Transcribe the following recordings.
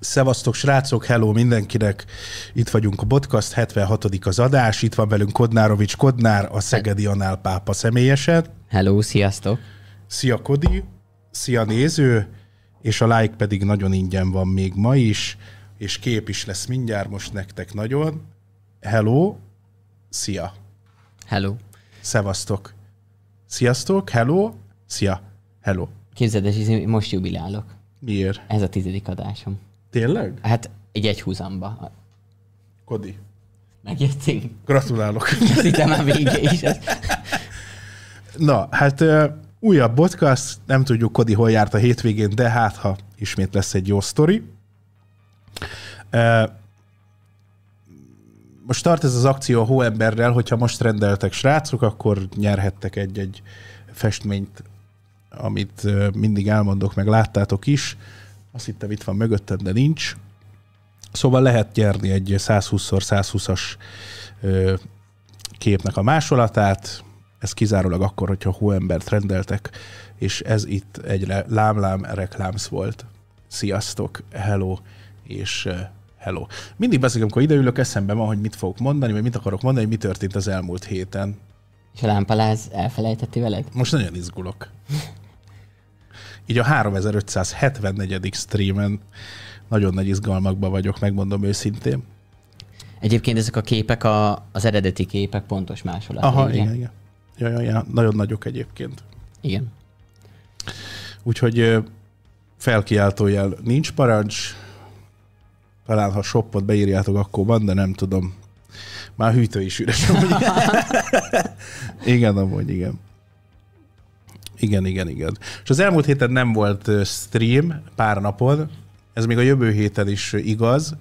Szevasztok, srácok, hello mindenkinek. Itt vagyunk a Botkaszt, 76. az adás. Itt van velünk Kodnárovics Kodnár, a Szegedi Análpápa személyesen. Hello, sziasztok. Szia, Kodi. Szia, néző. És a like pedig nagyon ingyen van még ma is. És kép is lesz mindjárt most nektek nagyon. Hello. Szia. Hello. Szevasztok. Sziasztok, hello. Szia. Hello. Képzeld, és most jubilálok. Miért? Ez a 10. adásom. Tényleg? Hát egy húzamba. Kodi. Megjöttünk. Gratulálok. Ezt itt már vége is. Na, hát újabb podcast. Nem tudjuk, Kodi hol járt a hétvégén, de hát, ha ismét lesz egy jó sztori. Most tart ez az akció a hóemberrel, hogyha most rendeltek, srácok, akkor nyerhettek egy festményt, amit mindig elmondok, meg láttátok is. Azt hittem, itt van mögöttem, de nincs. Szóval lehet nyerni egy 120x120-as képnek a másolatát. Ez kizárólag akkor, hogyha hóembert rendeltek, és ez itt egy lám-lám reklámsz volt. Sziasztok, hello és hello. Mindig beszélek, amikor ideülök, eszembe van, hogy mit fogok mondani, vagy mit akarok mondani, mi történt az elmúlt héten. És a lámpaláz elfelejteti veled? Most nagyon izgulok. Így a 3574. streamen nagyon nagy izgalmakban vagyok, megmondom őszintén. Egyébként ezek a képek az eredeti képek pontos másolata. Aha, igen. Ja, nagyon nagyok egyébként. Igen. Úgyhogy felkiáltójel nincs parancs. Talán ha shoppot beírjátok, akkor van, de nem tudom. Már hűtő is üres. Igen, amúgy igen. Igen. És az elmúlt héten nem volt stream pár napon, ez még a jövő héten is igaz.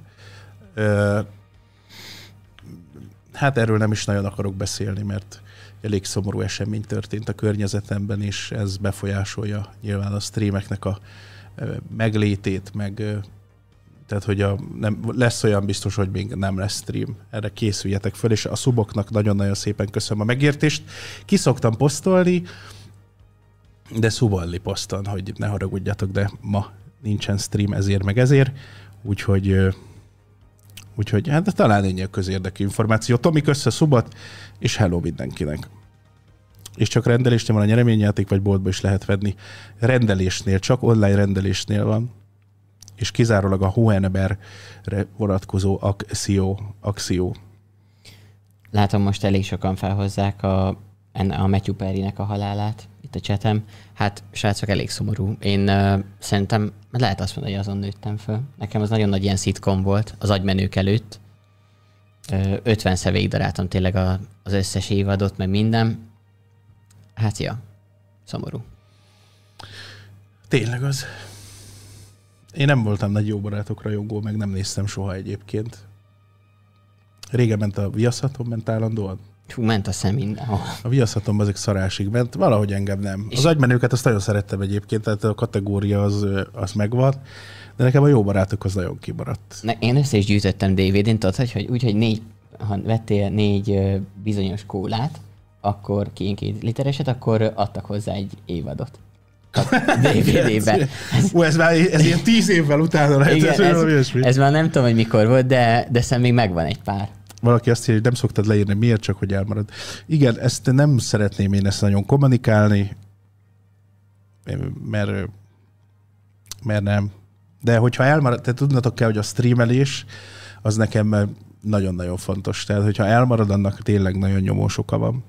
Hát erről nem is nagyon akarok beszélni, mert elég szomorú esemény történt a környezetemben, és ez befolyásolja nyilván a streameknek a meglétét, meg tehát, hogy lesz olyan biztos, hogy még nem lesz stream. Erre készüljetek föl, és a szuboknak nagyon-nagyon szépen köszönöm a megértést. Ki szoktam posztolni, de szuballi poszton, hogy ne haragudjatok, de ma nincsen stream ezért meg ezért. Úgyhogy hát talán ennyi a közérdekű információ. Tomi, kössze szubat, és hello mindenkinek. És csak rendelésnél van a nyereményjáték, vagy boltba is lehet venni. Rendelésnél, csak online rendelésnél van. És kizárólag a Hohenberre vonatkozó akció. Látom, most elég sokan felhozzák a Matthew Perrynek a halálát. Itt a chatem. Hát, srácok, elég szomorú. Én szerintem, lehet azt mondani, hogy azon nőttem föl. Nekem az nagyon nagy ilyen szitkom volt az agymenők előtt. 50-szer végigdaráltam tényleg az összes évadot, meg minden. Hát, ja, szomorú. Tényleg az. Én nem voltam nagy jó barátok rajongó, meg nem néztem soha egyébként. Régen ment a Viaszaton, ment állandóan? Hú, ment a szem mindenhol. A Viaszaton ezek szarásig ment, valahogy engem nem. És az agymenőket azt nagyon szerettem egyébként, tehát a kategória az megvan, de nekem a jó barátok az nagyon kimaradt. Én össze is gyűjtöttem DVD-n, tudod, hogy úgyhogy ha vettél 4 bizonyos kólát, akkor 2 litereset, akkor adtak hozzá egy évadot. DVD-ben. Ez ilyen 10 évvel utána lehet. Igen, ez már nem tudom, hogy mikor volt, de szerintem még megvan egy pár. Valaki azt írja, hogy nem szoktad leírni, miért, csak hogy elmarad. Igen, ezt nem szeretném én ezt nagyon kommunikálni, mert nem. De hogyha elmarad, tehát tudnatok kell, hogy a streamelés az nekem nagyon-nagyon fontos. Tehát, hogyha elmarad, annak tényleg nagyon nyomós oka van.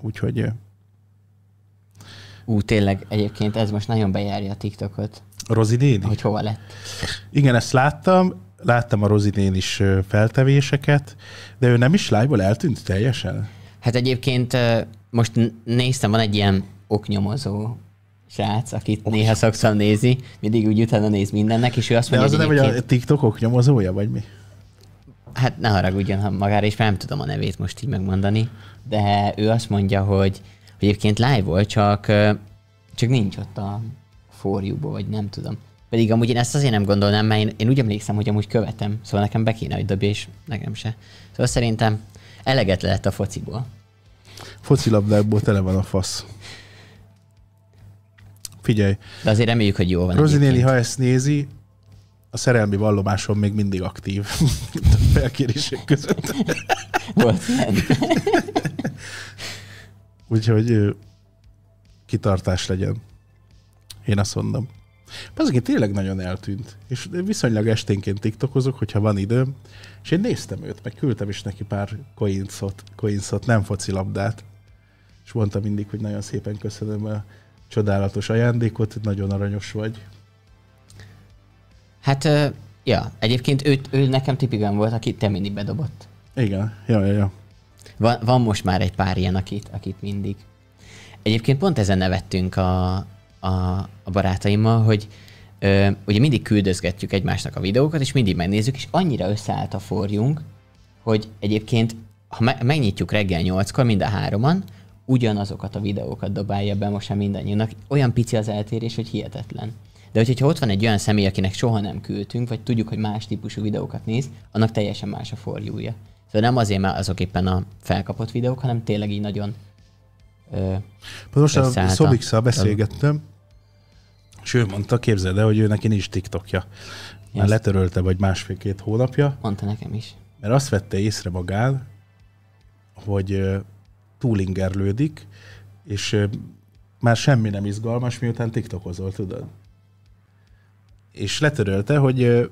Úgyhogy... tényleg egyébként ez most nagyon bejárja a TikTokot. Rozi néni? Hogy hova lett. Igen, ezt láttam a Rozi néni is feltevéseket, de ő nem is live-ból eltűnt teljesen? Hát egyébként most néztem, van egy ilyen oknyomozó srác, akit néha szoktam nézni, mindig úgy utána néz mindennek, és ő azt mondja, hogy egyébként... a TikTok oknyomozója, vagy mi? Hát ne haragudjon magára, és már nem tudom a nevét most így megmondani, de ő azt mondja, hogy egyébként live volt, csak nincs ott a For You-ból, vagy nem tudom. Pedig amúgy én ezt azért nem gondolnám, mert én úgy emlékszem, hogy amúgy követem, szóval nekem be kéne, hogy dobja, és nekem se. Szóval szerintem eleget lett a fociból. Focilabdákból tele van a fasz. Figyelj. De azért reméljük, hogy jó van. Rozi néni, ha ezt nézi, a szerelmi vallomásom még mindig aktív felkérések között. Volt ilyen. Úgyhogy kitartás legyen. Én azt mondom. Pazzki tényleg nagyon eltűnt. És viszonylag esténként tiktokozok, hogyha van időm. És én néztem őt, meg küldtem is neki pár coinszot, nem focilabdát. És mondta mindig, hogy nagyon szépen köszönöm a csodálatos ajándékot, nagyon aranyos vagy. Hát, ja, egyébként ő nekem tipikán volt, akit te mindig bedobott. Igen, ja. Van most már egy pár ilyen, akit mindig. Egyébként pont ezen nevettünk a barátaimmal, hogy ugye mindig küldözgetjük egymásnak a videókat, és mindig megnézzük, és annyira összeállt a forjunk, hogy egyébként, ha megnyitjuk reggel 8-kor mind a hároman, ugyanazokat a videókat dobálja be most már mindannyiunknak. Olyan pici az eltérés, hogy hihetetlen. De hogyha ott van egy olyan személy, akinek soha nem küldtünk, vagy tudjuk, hogy más típusú videókat néz, annak teljesen más a forjúja. Szóval nem azért már azok éppen a felkapott videók, hanem tényleg így nagyon most a Szobixsal beszélgettem, és ő mondta, képzeld el, hogy ő neki nincs TikTokja. Már letörölte vagy másfél-két hónapja. Mondta nekem is. Mert azt vette észre magán, hogy túlingerlődik, és már semmi nem izgalmas, miután tiktokozol, tudod. És letörölte, hogy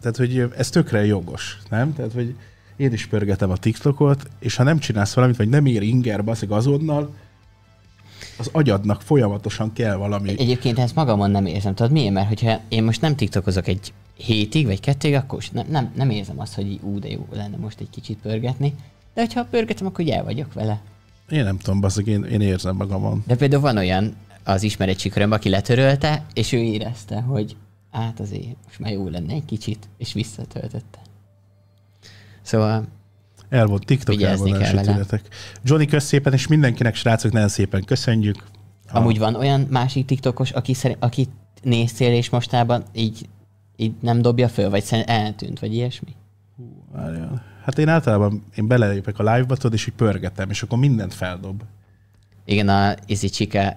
tehát, hogy ez tökre jogos, nem? Tehát, hogy én is pörgetem a TikTokot, és ha nem csinálsz valamit, vagy nem ír inger, baszik azonnal, az agyadnak folyamatosan kell valami. Egyébként ezt magamon nem érzem. Tudod miért? Mert hogyha én most nem tiktokozok egy hétig, vagy kettőig, akkor nem érzem azt, hogy de jó lenne most egy kicsit pörgetni. De hogyha pörgetem, akkor el vagyok vele. Én nem tudom, baszik, én érzem magamon. De például van olyan az ismerettség körömben, aki letörölte, és ő érezte, hogy hát azért most már jó lenne egy kicsit, és visszatöltötte. Szóval el volt TikTok elvonási tünetek. Johnny, kösz szépen, és mindenkinek, srácok, nagyon szépen köszönjük. Amúgy van olyan másik TikTokos, akit néztél, és mostában így nem dobja föl, vagy eltűnt, vagy ilyesmi? Hú, várjál. Hát én általában belelépek a live-ba, tudod, és így pörgetem, és akkor mindent feldob. Igen, a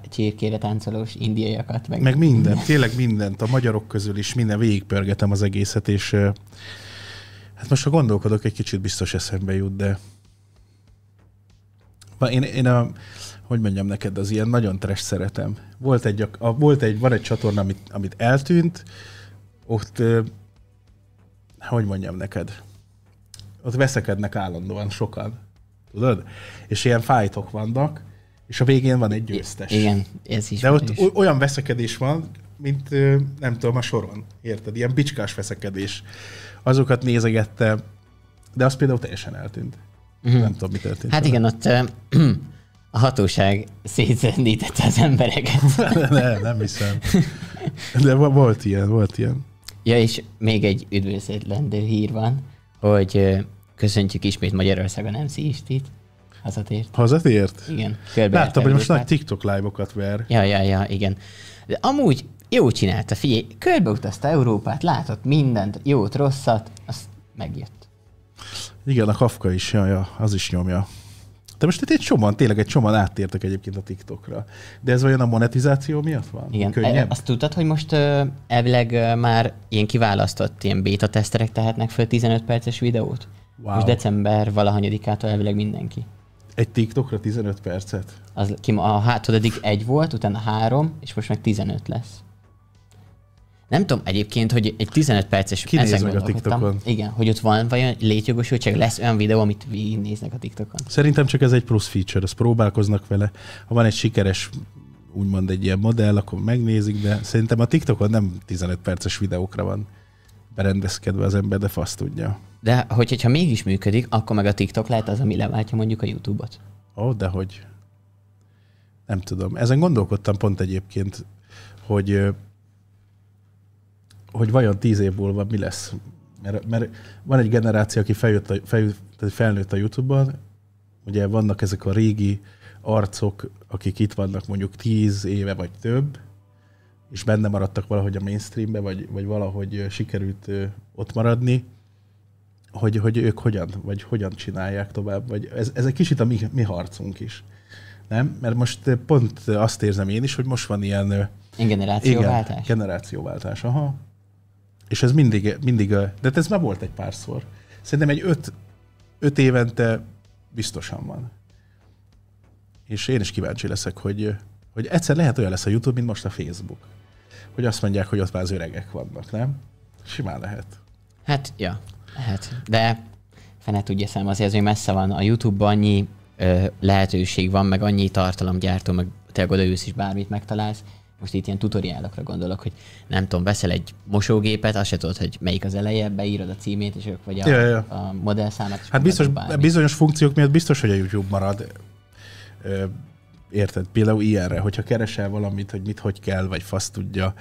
csirkére táncolós indiaiakat. Meg mindent, tényleg mindent, a magyarok közül is minden, végigpörgetem az egészet, és hát most, ha gondolkodok, egy kicsit biztos eszembe jut, de hogy mondjam neked, az ilyen nagyon trash szeretem. Van egy csatorna, amit eltűnt, ott, hogy mondjam neked, ott veszekednek állandóan sokan, tudod? És ilyen fájtok vannak, és a végén van egy győztes. Igen, ez is. De ott is olyan veszekedés van, mint nem tudom, a soron. Érted? Ilyen bicskás veszekedés. Azokat nézegettem, de az például teljesen eltűnt. Uh-huh. Nem tudom, mi történt. Hát igen, ott a hatóság szétszendítette az embereket. Nem hiszem. De volt ilyen. Ja, és még egy üdvözlendő hír van, hogy köszöntjük ismét Magyarországon MC Istit. Hazatért? Igen. Láttam, hogy most nagy TikTok live-okat ver. Ja, igen. De amúgy jó csinálta, figyelj, körbeutazta Európát, látott mindent, jót, rosszat, azt megjött. Igen, a Kafka is, ja, az is nyomja. De most itt tényleg egy csomóan áttértek egyébként a TikTokra. De ez olyan a monetizáció miatt van? Igen. Könnyebb? Azt tudtad, hogy most elvileg már ilyen kiválasztott ilyen beta-teszterek tehetnek föl 15 perces videót? Wow. Most december valahanyadikától elvileg mindenki. Egy TikTokra 15 percet? Az, eddig 1 volt, utána 3, és most meg 15 lesz. Nem tudom egyébként, hogy egy 15 perces... Ki néz meg a TikTokon? Igen, hogy ott van vajon létjogosultság, lesz olyan videó, amit végignéznek a TikTokon. Szerintem csak ez egy plusz feature, ezt próbálkoznak vele. Ha van egy sikeres, úgymond egy ilyen modell, akkor megnézik, de szerintem a TikTokon nem 15 perces videókra van berendezkedve az ember, de fasz tudja. De hogyha mégis működik, akkor meg a TikTok lehet az, ami leváltja mondjuk a YouTube-ot. Ó, dehogy. Nem tudom. Ezen gondolkodtam pont egyébként, hogy vajon 10 év múlva mi lesz. Mert van egy generáció, aki felnőtt a YouTube-ban, ugye vannak ezek a régi arcok, akik itt vannak mondjuk 10 éve vagy több, és benne maradtak valahogy a mainstreambe, vagy valahogy sikerült ott maradni, hogy ők hogyan csinálják tovább, vagy ez egy kicsit a mi harcunk is. nem? Mert most pont azt érzem én is, hogy most van ilyen... Generációváltás? Igen, generációváltás, aha. És ez mindig... De ez már volt egy párszor. Szerintem egy 5 évente biztosan van. És én is kíváncsi leszek, hogy egyszer lehet olyan lesz a YouTube, mint most a Facebook. Hogy azt mondják, hogy ott már az öregek vannak, nem? Simán lehet. Hát, ja, lehet. De fene tudja szám, azért hogy messze van. A YouTube-ban annyi lehetőség van, meg annyi tartalomgyártó, meg te odaülsz is bármit megtalálsz. Most itt ilyen tutoriálokra gondolok, hogy nem tudom, veszel egy mosógépet, azt se tudod, hogy melyik az eleje, beírod a címét, és ők vagy a modellszámát. Hát bizonyos funkciók miatt biztos, hogy a YouTube marad. Érted? Például ilyenre, hogyha keresel valamit, hogy mit, hogy kell, vagy fasz tudja,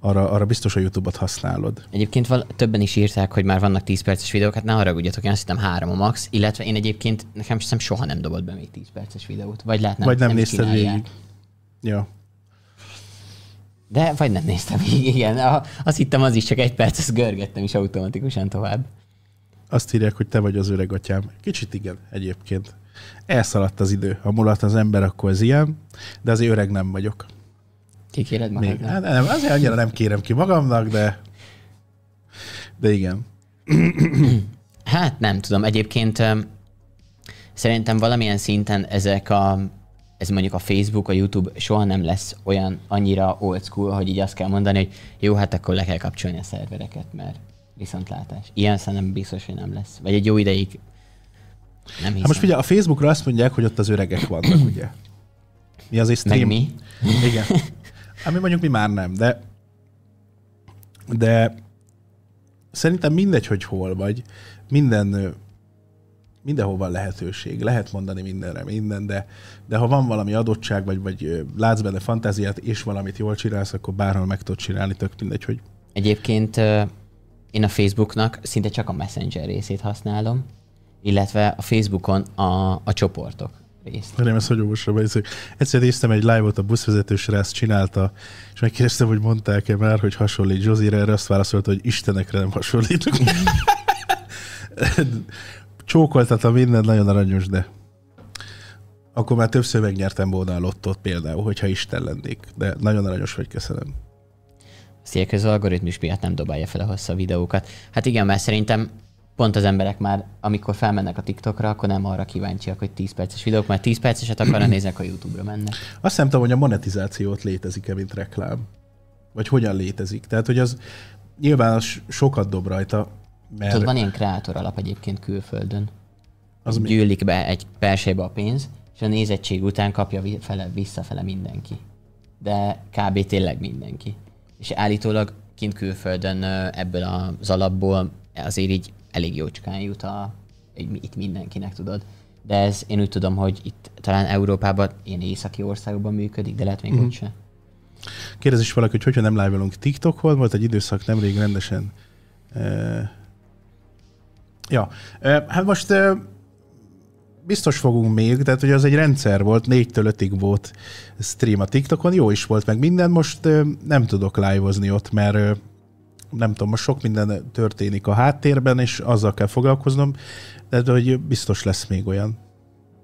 arra biztos a YouTube-ot használod. Egyébként többen is írták, hogy már vannak 10 perces videók, hát ne haragudjatok, én azt hittem 3 a max, illetve én egyébként nekem hiszem soha nem dobott be még 10 perces videót, vagy látnám, vagy nem nézted végig. Ja. De vagy nem néztem végig, igen. Azt hittem az is csak 1 perc, ezt görgettem is automatikusan tovább. Azt írják, hogy te vagy az öreg atyám. Kicsit igen, egyébként. Elszaladt az idő. Ha mulat az ember, akkor ez ilyen, de azért öreg nem vagyok. Kikéred magadnak? Hát nem, azért annyira nem kérem ki magamnak, de igen. Hát nem tudom. Egyébként szerintem valamilyen szinten ez mondjuk a Facebook, a YouTube soha nem lesz olyan annyira old school, hogy így azt kell mondani, hogy jó, hát akkor le kell kapcsolni a szervereket, mert viszontlátás. Ilyen szerintem biztos, hogy nem lesz. Vagy egy jó ideig nem hiszem. Hát most ugye a Facebookra azt mondják, hogy ott az öregek vannak, ugye? Mi azért stream... Meg mi? Igen. Ami mondjuk mi már nem, de szerintem mindegy, hogy hol vagy, mindenhol van lehetőség. Lehet mondani mindenre minden, de ha van valami adottság, vagy látsz benne fantáziát, és valamit jól csinálsz, akkor bárhol meg tudod csinálni, tök mindegy, hogy... Egyébként én a Facebooknak szinte csak a Messenger részét használom, illetve a Facebookon a csoportok részt. Nem, ez hogy óvosra beszéljük. Egyszer néztem egy live-ot, a buszvezetősre ezt csinálta, és megkérdeztem, hogy mondták-e már, hogy hasonlít Zsozire, erre azt válaszolta, hogy istenekre nem hasonlítunk. Csókoltatom minden, nagyon aranyos, de akkor már többször megnyertem volna a lottót például, hogyha Isten lennék, de nagyon aranyos vagy, köszönöm. Szia, az algoritmus miatt nem dobálja fel a hossza videókat. Hát igen, mert szerintem pont az emberek már, amikor felmennek a TikTokra, akkor nem arra kíváncsiak, hogy 10 perces videók, mert 10 perceset akarra néznek, a YouTube-ra mennek. Azt nem tudom, hogy a monetizációt létezik-e, mint reklám. Vagy hogyan létezik. Tehát, hogy az nyilván az sokat dob rajta. Mert... Tudod, van ilyen kreátor alap egyébként külföldön. Az gyűlik be egy persébe a pénz, és a nézettség után kapja visszafele mindenki. De kb. Tényleg mindenki. És állítólag kint külföldön ebből az alapból azért így elég jócskán jut itt mindenkinek, tudod. De ez én úgy tudom, hogy itt talán Európában, ilyen északi országokban működik, de lehet még úgy se. Kérdez is valaki, hogy hogyha nem live-olunk TikTokon, volt egy időszak nemrég rendesen. Ja, hát most biztos fogunk még, tehát hogy az egy rendszer volt, 4-től 5-ig volt stream a TikTokon, jó is volt meg minden, most nem tudok live-ozni ott, mert nem tudom, most sok minden történik a háttérben, és azzal kell foglalkoznom, de hogy biztos lesz még olyan.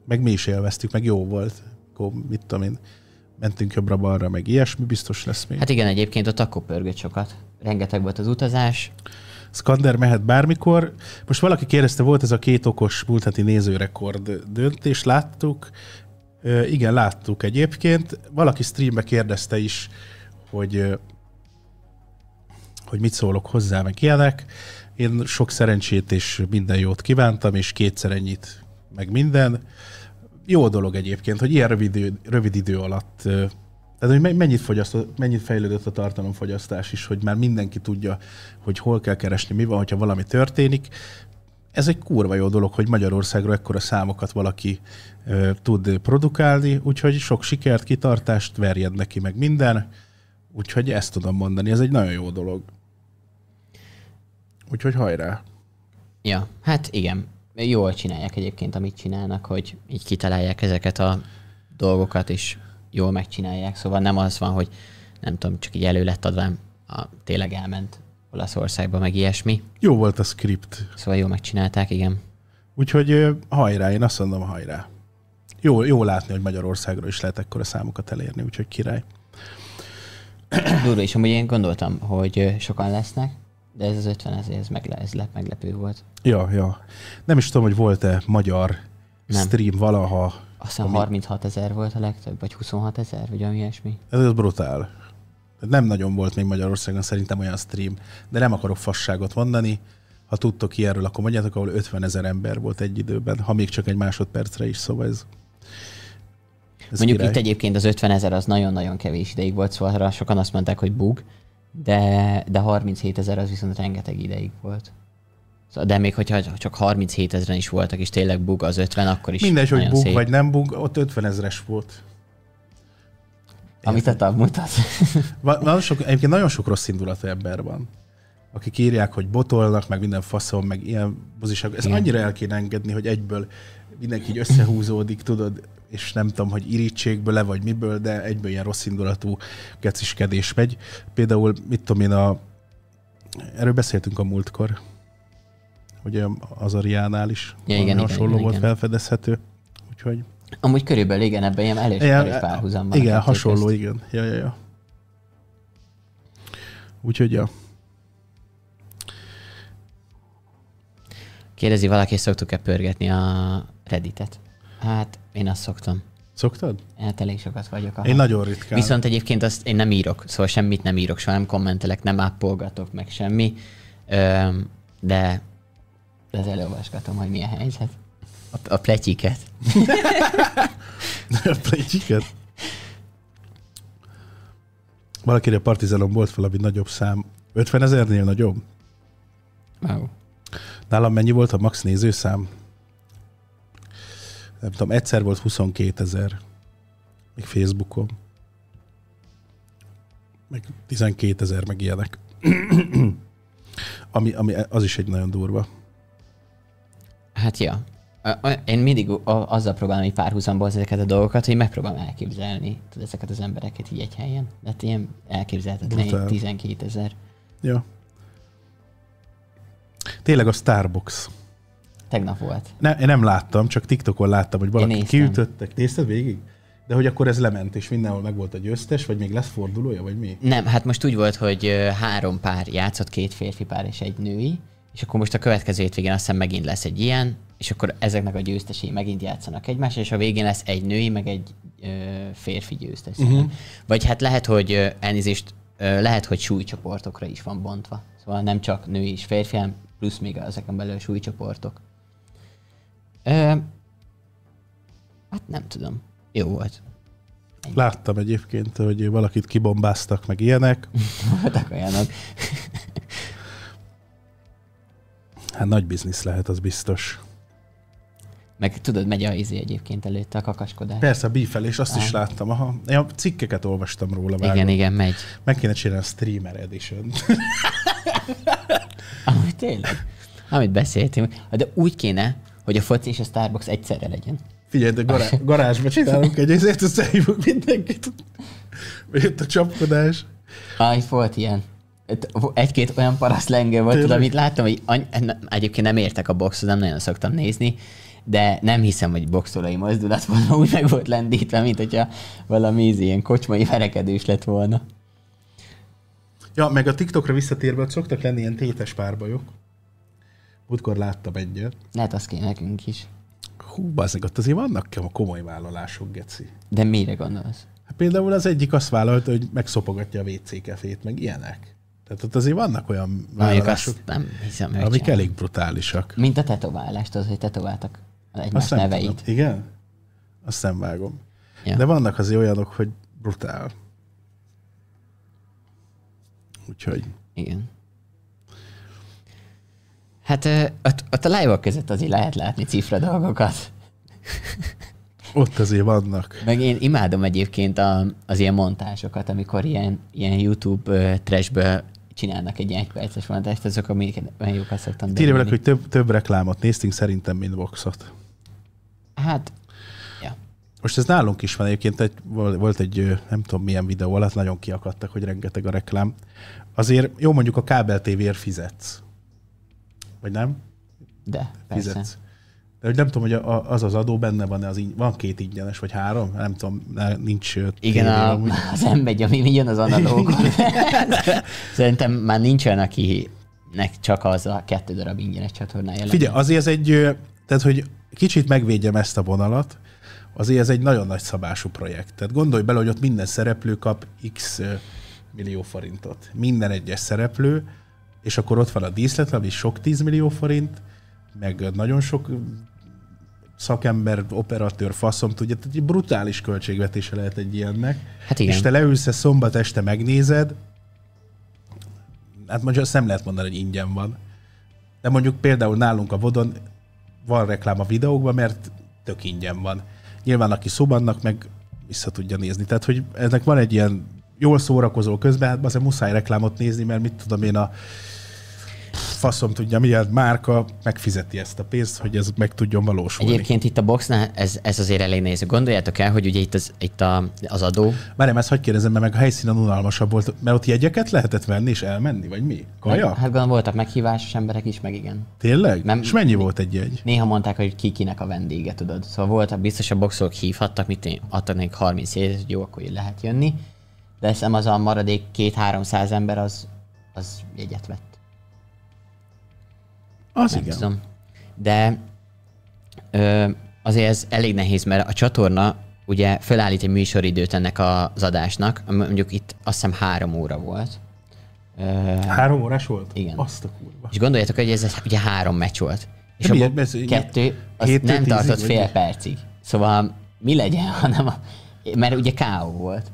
Meg mi is élveztük, meg jó volt. Akkor, mit tudom én, mentünk jobbra-balra, meg ilyesmi, biztos lesz még. Hát igen, egyébként ott akkor pörgött sokat. Rengeteg volt az utazás. Skander mehet bármikor. Most valaki kérdezte, volt ez a 2 okos múlt heti nézőrekord döntés, láttuk. Igen, láttuk egyébként. Valaki streambe kérdezte is, hogy mit szólok hozzá, meg ilyenek. Én sok szerencsét és minden jót kívántam, és 2-szer ennyit, meg minden. Jó dolog egyébként, hogy ilyen rövid idő alatt, tehát hogy mennyit fejlődött a tartalomfogyasztás is, hogy már mindenki tudja, hogy hol kell keresni, mi van, hogyha valami történik. Ez egy kurva jó dolog, hogy Magyarországról ekkora számokat valaki tud produkálni, úgyhogy sok sikert, kitartást, verjed neki, meg minden. Úgyhogy ezt tudom mondani, ez egy nagyon jó dolog. Úgyhogy hajrá! Ja, hát igen. Jól csinálják egyébként, amit csinálnak, hogy így kitalálják ezeket a dolgokat, és jól megcsinálják. Szóval nem az van, hogy nem tudom, csak így elő lett adva, tényleg elment Olaszországba, meg ilyesmi. Jó volt a script. Szóval jól megcsinálták, igen. Úgyhogy hajrá, én azt mondom, hajrá. Jó látni, hogy Magyarországról is lehet ekkora számokat elérni, úgyhogy király. Durva, és amúgy én gondoltam, hogy sokan lesznek, de ez az 50 000, ez meglepő volt. Ja. Nem is tudom, hogy volt-e magyar stream valaha. Azt hiszem 36 000 volt a legtöbb, vagy 26 000, vagy ami ilyesmi. Ez brutál. Nem nagyon volt még Magyarországon szerintem olyan stream, de nem akarok fasságot mondani. Ha tudtok ilyenről, akkor mondjátok, ahol 50 000 ember volt egy időben, ha még csak egy másodpercre is, szóval ez mondjuk király. Itt egyébként az 50 000 az nagyon-nagyon kevés ideig volt, szóval arra sokan azt mondták, hogy bug, de 37 000 az viszont rengeteg ideig volt. De még hogyha csak 37 000-en is voltak, és tényleg bug az 50, akkor is mindegy, hogy bug szép. Vagy nem bug, ott 50 000-es volt. Amit a tab mutat. Egyébként nagyon sok rossz indulatú ember van, akik írják, hogy botolnak, meg minden faszom, meg ilyen buziság. Ezt annyira el kéne engedni, hogy egyből mindenki így összehúzódik, tudod, és nem tudom, hogy irítségből le vagy miből, de egyből ilyen rossz indulatú geciskedés megy. Például, mit tudom én, erről beszéltünk a múltkor, hogy az Ariánál is hasonló volt felfedezhető. Úgyhogy... Amúgy körülbelül igen, ebben ilyen elős párhuzamban. Igen, hasonló, igen. Ja. Úgyhogy ja. Kérdezi valaki, szoktuk-e pörgetni a Redditet? Hát én azt szoktam. Szoktad? Hát elég sokat vagyok. Én nagyon ritkán. Viszont egyébként azt én nem írok, szóval semmit nem írok, soha nem kommentelek, nem áppolgatok meg semmi, de az elolvasgatom, hogy milyen helyzet. A pletyiket. A pletyiket? Valakire a Partizánon volt valami nagyobb szám. 50 000-nél nagyobb? Wow. Nálam mennyi volt a max nézőszám? Nem tudom, egyszer volt 22 000. Még Facebookon. Meg 12 000, meg ilyenek. ami az is egy nagyon durva. Hát ja. Én mindig azzal próbálom így párhuzamból ezeket a dolgokat, hogy megpróbálom elképzelni ezeket az embereket így egy helyen. De ilyen elképzelhetetlen, 12 000. Ja. Tényleg a Sztárbox. Tegnap volt. Én nem láttam, csak TikTokon láttam, hogy valaki kiütöttek. Nézted végig? De hogy akkor ez lement, és mindenhol meg volt a győztes, vagy még lesz fordulója, vagy mi? Nem, hát most úgy volt, hogy 3 pár játszott, 2 férfi pár és 1 női, és akkor most a következő hétvégén azt hiszem megint lesz egy ilyen, és akkor ezeknek a győztesei megint játszanak egymást, és a végén lesz egy női, meg egy férfi győztes. Uh-huh. Vagy hát lehet, hogy elnézést, lehet, hogy súlycsoportokra is van bontva. Szóval nem csak női és férfi, hanem plusz még ezeken belül súlycsoportok. Hát nem tudom. Jó volt. Ennyi. Láttam egyébként, hogy valakit kibombáztak, meg ilyenek. Voltak olyanok. Hát nagy biznisz lehet, az biztos. Meg tudod, megy a izé egyébként előtte a kakaskodás. Persze, a bífelés, azt is láttam. Aha. Én a cikkeket olvastam róla. Vágom. Igen, megy. Meg kéne csinálni a Streamer Edition-t. Amúgy tényleg. Amit beszéltünk. De úgy kéne, hogy a foci és a Starbucks egyszerre legyen. Figyelj, de garázsba csinálunk egyébként, ezt elhívunk mindenkit. Jött a csapkodás. Itt volt ilyen. Egy-két olyan paraszlenge volt, tudom, amit láttam, hogy egyébként nem értek a boxhoz, nem nagyon szoktam nézni, de nem hiszem, hogy boxolói mozdulat volna, úgy meg volt lendítve, mint hogyha valami ilyen kocsmai verekedős lett volna. Ja, meg a TikTokra visszatérve, ott szoktak lenni ilyen tétes párbajok. Múltkor láttam egyet. Lehet, az kéne nekünk is. Hú, bazdmeg, ott azért vannak komoly vállalások, geci. De mire gondolsz? Hát például az egyik azt vállalta, hogy megszopogatja a WC kefét, meg ilyenek. Tehát ott azért vannak olyan vállalások, amik elég brutálisak. Mint a tetoválást, az, hogy tetováltak egymás neveit. Igen? Azt nem vágom. Ja. De vannak azért olyanok, hogy brutál. Úgyhogy... Igen. Hát ott a live-ok között azért lehet látni cifra dolgokat. Ott azért vannak. Meg én imádom egyébként az ilyen montásokat, amikor ilyen YouTube trashből csinálnak egy 1 perces montást, azok, amiket olyan jókat szoktam. Tírja velek, hogy több reklámot néztünk szerintem, mint boxot. Hát, ja. Most ez nálunk is van egyébként, volt egy nem tudom milyen videó alatt, nagyon kiakadtak, hogy rengeteg a reklám. Azért jó, mondjuk a kábel tévéért fizetsz. Vagy nem? De, persze. Fizetsz. De hogy nem tudom, hogy az az adó benne van-e, az van két ingyenes, vagy három? Nem tudom, nincs... Igen, az M1, ami jön az analóg. Szerintem már nincs olyan, akinek csak az a 2 darab ingyenes csatornája. Figyelj, azért ez egy... Tehát, hogy kicsit megvédjem ezt a vonalat, azért ez egy nagyon nagy szabású projekt. Tehát gondolj bele, hogy ott minden szereplő kap x millió forintot. Minden egyes szereplő, és akkor ott van a díszlet, ami sok 10 millió forint, meg nagyon sok szakember, operatőr, faszom, tudja, egy brutális költségvetése lehet egy ilyennek. Hát igen. És te leülsz szombat este, megnézed, hát mondjuk azt nem lehet mondani, hogy ingyen van. De mondjuk például nálunk a Vodon van reklám a videókban, mert tök ingyen van. Nyilván aki szobannak, meg vissza tudja nézni. Tehát, hogy ennek van egy ilyen jól szórakozó közben, hát azért muszáj reklámot nézni, mert mit tudom én a faszom tudja, milyen márka megfizeti ezt a pénzt, hogy ez meg tudjon valósulni. Egyébként itt a boxnál ez azért elég néző. Gondoljátok el, hogy ugye itt az adó... Várjám, ezt hagyj kérdezem, mert meg a helyszínen unalmasabb volt, mert ott jegyeket lehetett venni és elmenni, vagy mi? Kaja? Hát gondolom voltak meghívásos emberek is, meg igen. Tényleg? Nem, és mennyi volt egy jegy? Néha mondták, hogy kinek a vendége, tudod. Szóval voltak, biztos a boxok hívhattak, adtak nekik 30 év, hogy jó, akkor így lehet jönni. De hiszem az a maradék 200-300 ember az jegyet vett. Az nem igen. Tudom. De azért ez elég nehéz, mert a csatorna ugye felállít egy műsoridőt ennek az adásnak, mondjuk itt azt hiszem 3 óra volt. 3 órás volt? Igen. Azt a kurva. És gondoljátok, hogy ez ugye 3 meccs volt. És de abban miért, 2 az nem tartott fél percig. Szóval mi legyen, hanem mert ugye K.O. volt.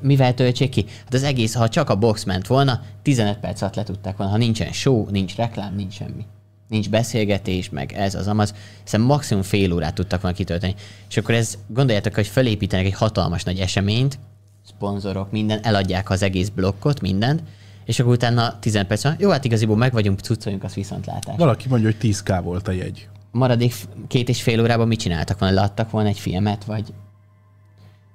Mivel töltsék ki? Hát az egész, ha csak a box ment volna, 15 perc alatt letudták volna, ha nincsen show, nincs reklám, nincs semmi. Nincs beszélgetés, meg ez az amaz. Szerintem maximum fél órát tudtak volna kitölteni. És akkor ez, gondoljátok, hogy felépítenek egy hatalmas nagy eseményt, szponzorok, minden, eladják az egész blokkot, mindent, és akkor utána 15 perc alatt, jó, hát igaziból meg vagyunk, cuccoljunk, az viszontlátás. Valaki mondja, hogy 10K volt a jegy. Maradék 2,5 órában mit csináltak volna? Leadtak volna egy filmet, vagy...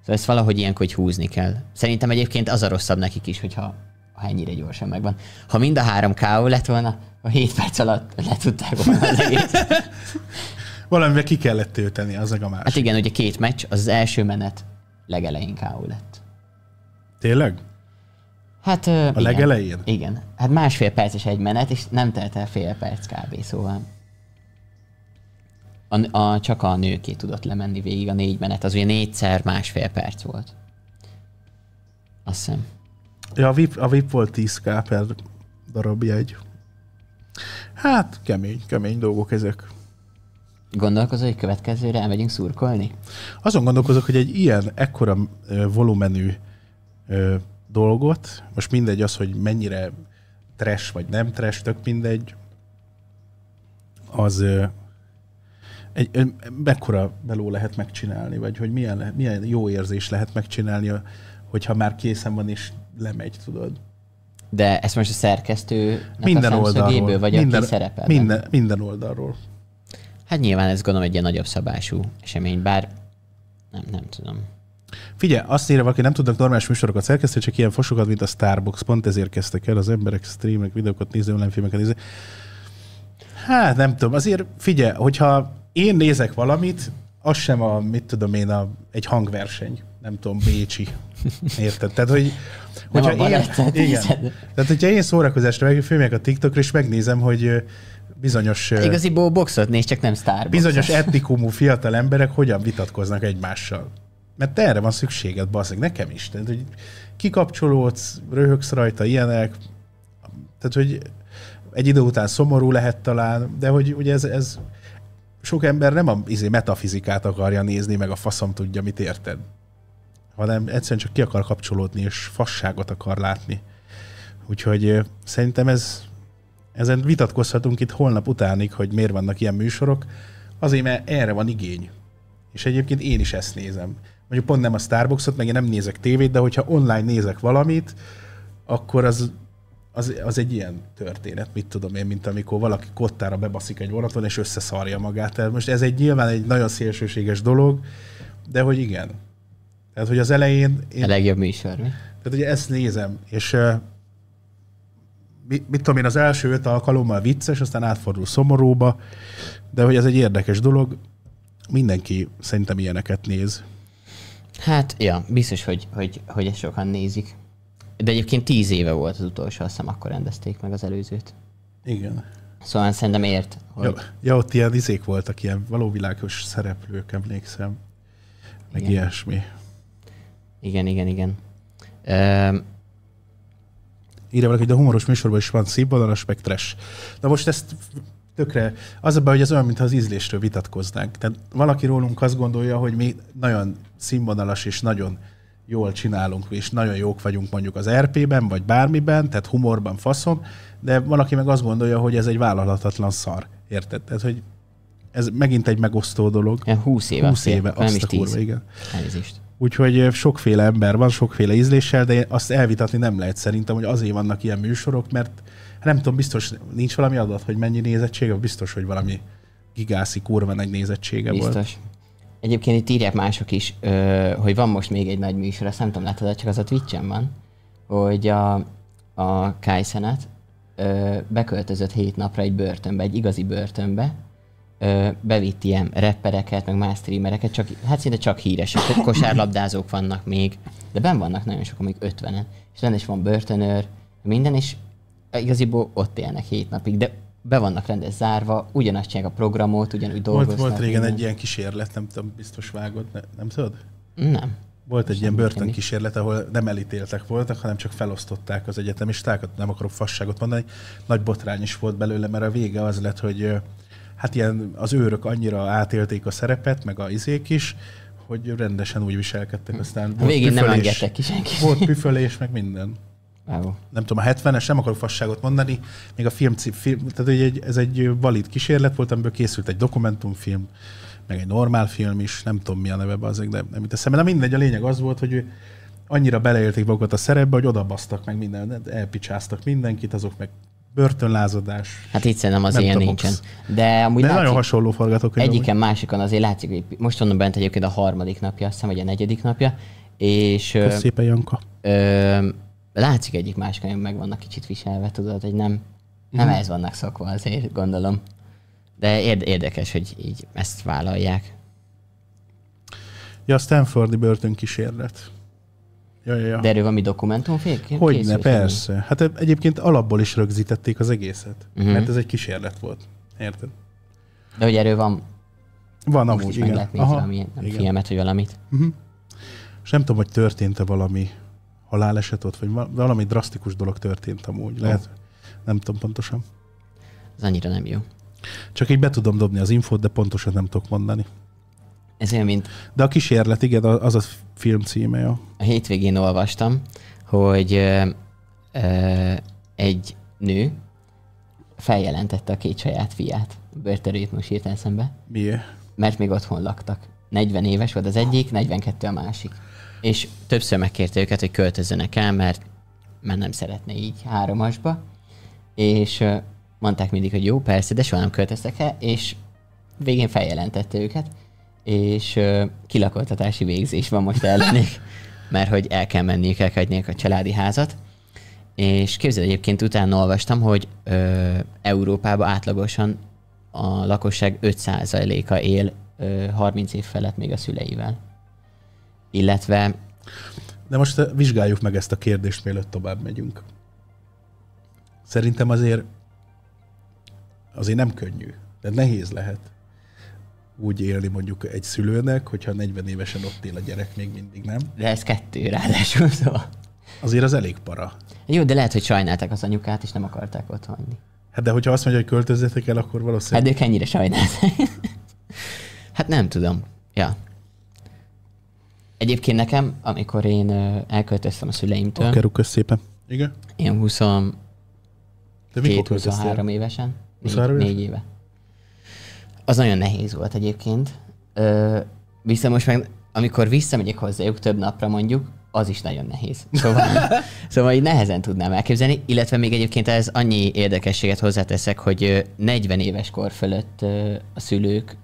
Ezt valahogy ilyenkor húzni kell. Szerintem egyébként az a rosszabb nekik is, hogyha ennyire gyorsan megvan. Ha mind a 3 K.O. lett volna, a 7 perc alatt le tudták volna az egész. Valamivel ki kellett tölteni, az meg a másik. Hát igen, ugye 2 meccs, az első menet legelején K.O. lett. Tényleg? Hát a igen, legelején? Igen. Hát 1,5 perces egy menet, és nem telt el fél perc kb. Szóval... csak a nőké tudott lemenni végig a 4 menet, az ugye 4x 1,5 perc volt. Azt hiszem. Ja, a VIP volt 10K per darab jegy. Hát, kemény dolgok ezek. Gondolkozol, hogy következőre elmegyünk szurkolni? Azon gondolkozok, hogy egy ilyen ekkora volumenű dolgot, most mindegy az, hogy mennyire trash vagy nem trash, tök mindegy, az... mekkora meló lehet megcsinálni, vagy hogy milyen jó érzés lehet megcsinálni, hogyha már készen van és lemegy, tudod. De ezt most a szerkesztőnek minden a szemszögéből, vagy minden, aki szerepel? Minden oldalról. Hát nyilván ez gondolom egy ilyen nagyobb szabású esemény, bár nem tudom. Figyelj, azt írja valaki, nem tudnak normális műsorokat szerkeszteni, csak ilyen fosokat, mint a Sztárbox. Pont ezért kezdtek el az emberek streamek, videókat nézni, online filmeket nézni. Hát nem tudom, azért figyelj, hogyha én nézek valamit, az sem a, mit tudom én, egy hangverseny. Nem tudom, bécsi. Érted? Tehát, hogyha én szórakozásra megfilmjek a TikTokra, és megnézem, hogy bizonyos... Igaziból boxot néz, csak nem Sztárboxot. Bizonyos etnikumú fiatal emberek hogyan vitatkoznak egymással. Mert erre van szükséged, basszik, nekem is. Tehát, hogy kikapcsolódsz, röhögsz rajta, ilyenek. Tehát, hogy egy idő után szomorú lehet talán, de hogy ugye ez sok ember nem a metafizikát akarja nézni, meg a faszom tudja, mit érted. Hanem egyszerűen csak ki akar kapcsolódni, és fasságot akar látni. Úgyhogy szerintem ezen vitatkozhatunk itt holnap utánig, hogy miért vannak ilyen műsorok. Azért, mert erre van igény. És egyébként én is ezt nézem. Mondjuk pont nem a Sztárboxot, meg én nem nézek tévét, de hogyha online nézek valamit, akkor az egy ilyen történet, mit tudom én, mint amikor valaki kottára bebaszik egy vonaton, és összeszarja magát. Tehát most ez nyilván egy nagyon szélsőséges dolog, de hogy igen. Tehát, hogy az elején... A legjobb műsor, mi? Tehát ugye ezt nézem, és mit tudom én, az első 5 alkalommal vicces, aztán átfordul szomorúba, de hogy ez egy érdekes dolog, mindenki szerintem ilyeneket néz. Hát, ja, biztos, hogy ezt sokan nézik. De egyébként 10 éve volt az utolsó, azt hiszem, akkor rendezték meg az előzőt. Igen. Szóval szerintem ért. Hogy... Ja, ott ilyen izék voltak, ilyen valóvilágos szereplők, emlékszem. Meg igen. Ilyesmi. Igen. Írja valaki, hogy a humoros műsorban is van színvonalas, meg trash. Na most ezt tökre... Az a baj, hogy ez olyan, mintha az ízlésről vitatkoznánk. Tehát valaki rólunk azt gondolja, hogy mi nagyon színvonalas és nagyon jól csinálunk, és nagyon jók vagyunk mondjuk az RP-ben, vagy bármiben, tehát humorban faszom, de valaki meg azt gondolja, hogy ez egy vállalhatatlan szar. Érted? Tehát, hogy ez megint egy megosztó dolog. 20 éve nem azt a kurva, igen. Elnézést. Úgyhogy sokféle ember van, sokféle ízléssel, de azt elvitatni nem lehet szerintem, hogy azért vannak ilyen műsorok, mert nem tudom, biztos nincs valami adat, hogy mennyi nézettsége, biztos, hogy valami gigászi kurva nagy nézettsége biztos. Volt. Biztos. Egyébként itt írják mások is, hogy van most még egy nagy műsor, azt nem tudom, látod, csak az a Twitch-en van, hogy a Kaysenet beköltözött 7 napra egy börtönbe, egy igazi börtönbe, bevitt ilyen rappereket, meg más streamereket, csak, hát szinte csak híresek, kosárlabdázók vannak még, de benn vannak nagyon sokan, még 50-en, és benne is van börtönőr, minden, és igaziból ott élnek 7 napig, de be vannak rendes zárva, ugyanazt csinálják a programot, ugyanúgy dolgoznak. Volt régen minden. Egy ilyen kísérlet, nem tudom, biztos vágod, nem tudod? Nem. Volt egy ilyen börtönkísérlet, ahol nem elítéltek voltak, hanem csak felosztották az egyetemistákat, nem akarok fasságot mondani. Nagy botrány is volt belőle, mert a vége az lett, hogy hát ilyen az őrök annyira átélték a szerepet, meg a izék is, hogy rendesen úgy viselkedtek, aztán volt végén püfölés, nem engedtek ki senkit. Volt püfölés, meg minden. Wow. Nem tudom, a 70-es, nem akarok fasságot mondani, még a film tehát ez egy valid kísérlet volt, amiből készült egy dokumentumfilm, meg egy normál film is, nem tudom mi a neve azok, de nem teszem, de mindegy, a lényeg az volt, hogy annyira beleélték magukat a szerepbe, hogy odabasztak meg mindent, elpicsáztak mindenkit, azok meg börtönlázadás. Hát itt szerintem az ilyen nincsen. De amúgy de látszik, nagyon hasonló forgatókönyv. Egyiken, másikon azért látszik, hogy most onnan bent egyébként a harmadik napja, azt hiszem, vagy a negyedik napja, és... Kösz szépen, Janka. Látszik egyik másik, meg vannak kicsit viselve, tudod, hogy nem ehhez vannak szokva azért, gondolom. De érdekes, hogy így ezt vállalják. Ja, a Stanfordi börtönkísérlet. Ja. De erről van mi dokumentumfilm? Hogyne, persze. Ami? Hát egyébként alapból is rögzítették az egészet, mert ez egy kísérlet volt. Érted? De hogy erről van... Van amúgy, igen. Meg lehet nézni valami filmet, vagy valamit. És nem tudom, hogy történt-e valami haláleset ott, vagy valami drasztikus dolog történt amúgy. Lehet, nem tudom pontosan. Ez annyira nem jó. Csak így be tudom dobni az infót, de pontosan nem tudok mondani. Ez olyan, mint... De a kísérlet, igen, az a film címe. Ja. A hétvégén olvastam, hogy egy nő feljelentette a 2 saját fiát. Börtönőjét most írtál szembe. Miért? Mert még otthon laktak. 40 éves volt az egyik, 42 a másik. És többször megkérte őket, hogy költözzenek el, mert már nem szeretne így 3-asba. És mondták mindig, hogy jó, persze, de soha nem költöztek el, és végén feljelentette őket, és kilakoltatási végzés van most ellenük, mert hogy el kell menniük, el kell hagyniuk a családi házat. És képzeld, egyébként utána olvastam, hogy Európában átlagosan a lakosság 5%-a él 30 év felett még a szüleivel. Illetve... De most vizsgáljuk meg ezt a kérdést, mielőtt tovább megyünk. Szerintem azért nem könnyű, de nehéz lehet úgy élni mondjuk egy szülőnek, hogyha 40 évesen ott él a gyerek még mindig, nem? De ez 2 ráadásul, szóval. Azért az elég para. Jó, de lehet, hogy sajnálták az anyukát, és nem akarták ott hagyni. Hát de hogyha azt mondja, hogy költözzetek el, akkor valószínűleg... Hát ők ennyire sajnálták. Hát nem tudom. Ja. Egyébként nekem, amikor én elköltöztem a szüleimtől... Okeruk kösz szépen. Igen? Én 23 évesen. 4 éve. Az nagyon nehéz volt egyébként. Viszont most meg, amikor visszamegyek hozzájuk több napra mondjuk, az is nagyon nehéz. Szóval így nehezen tudnám elképzelni, illetve még egyébként ez annyi érdekességet hozzáteszek, hogy 40 éves kor fölött a szülők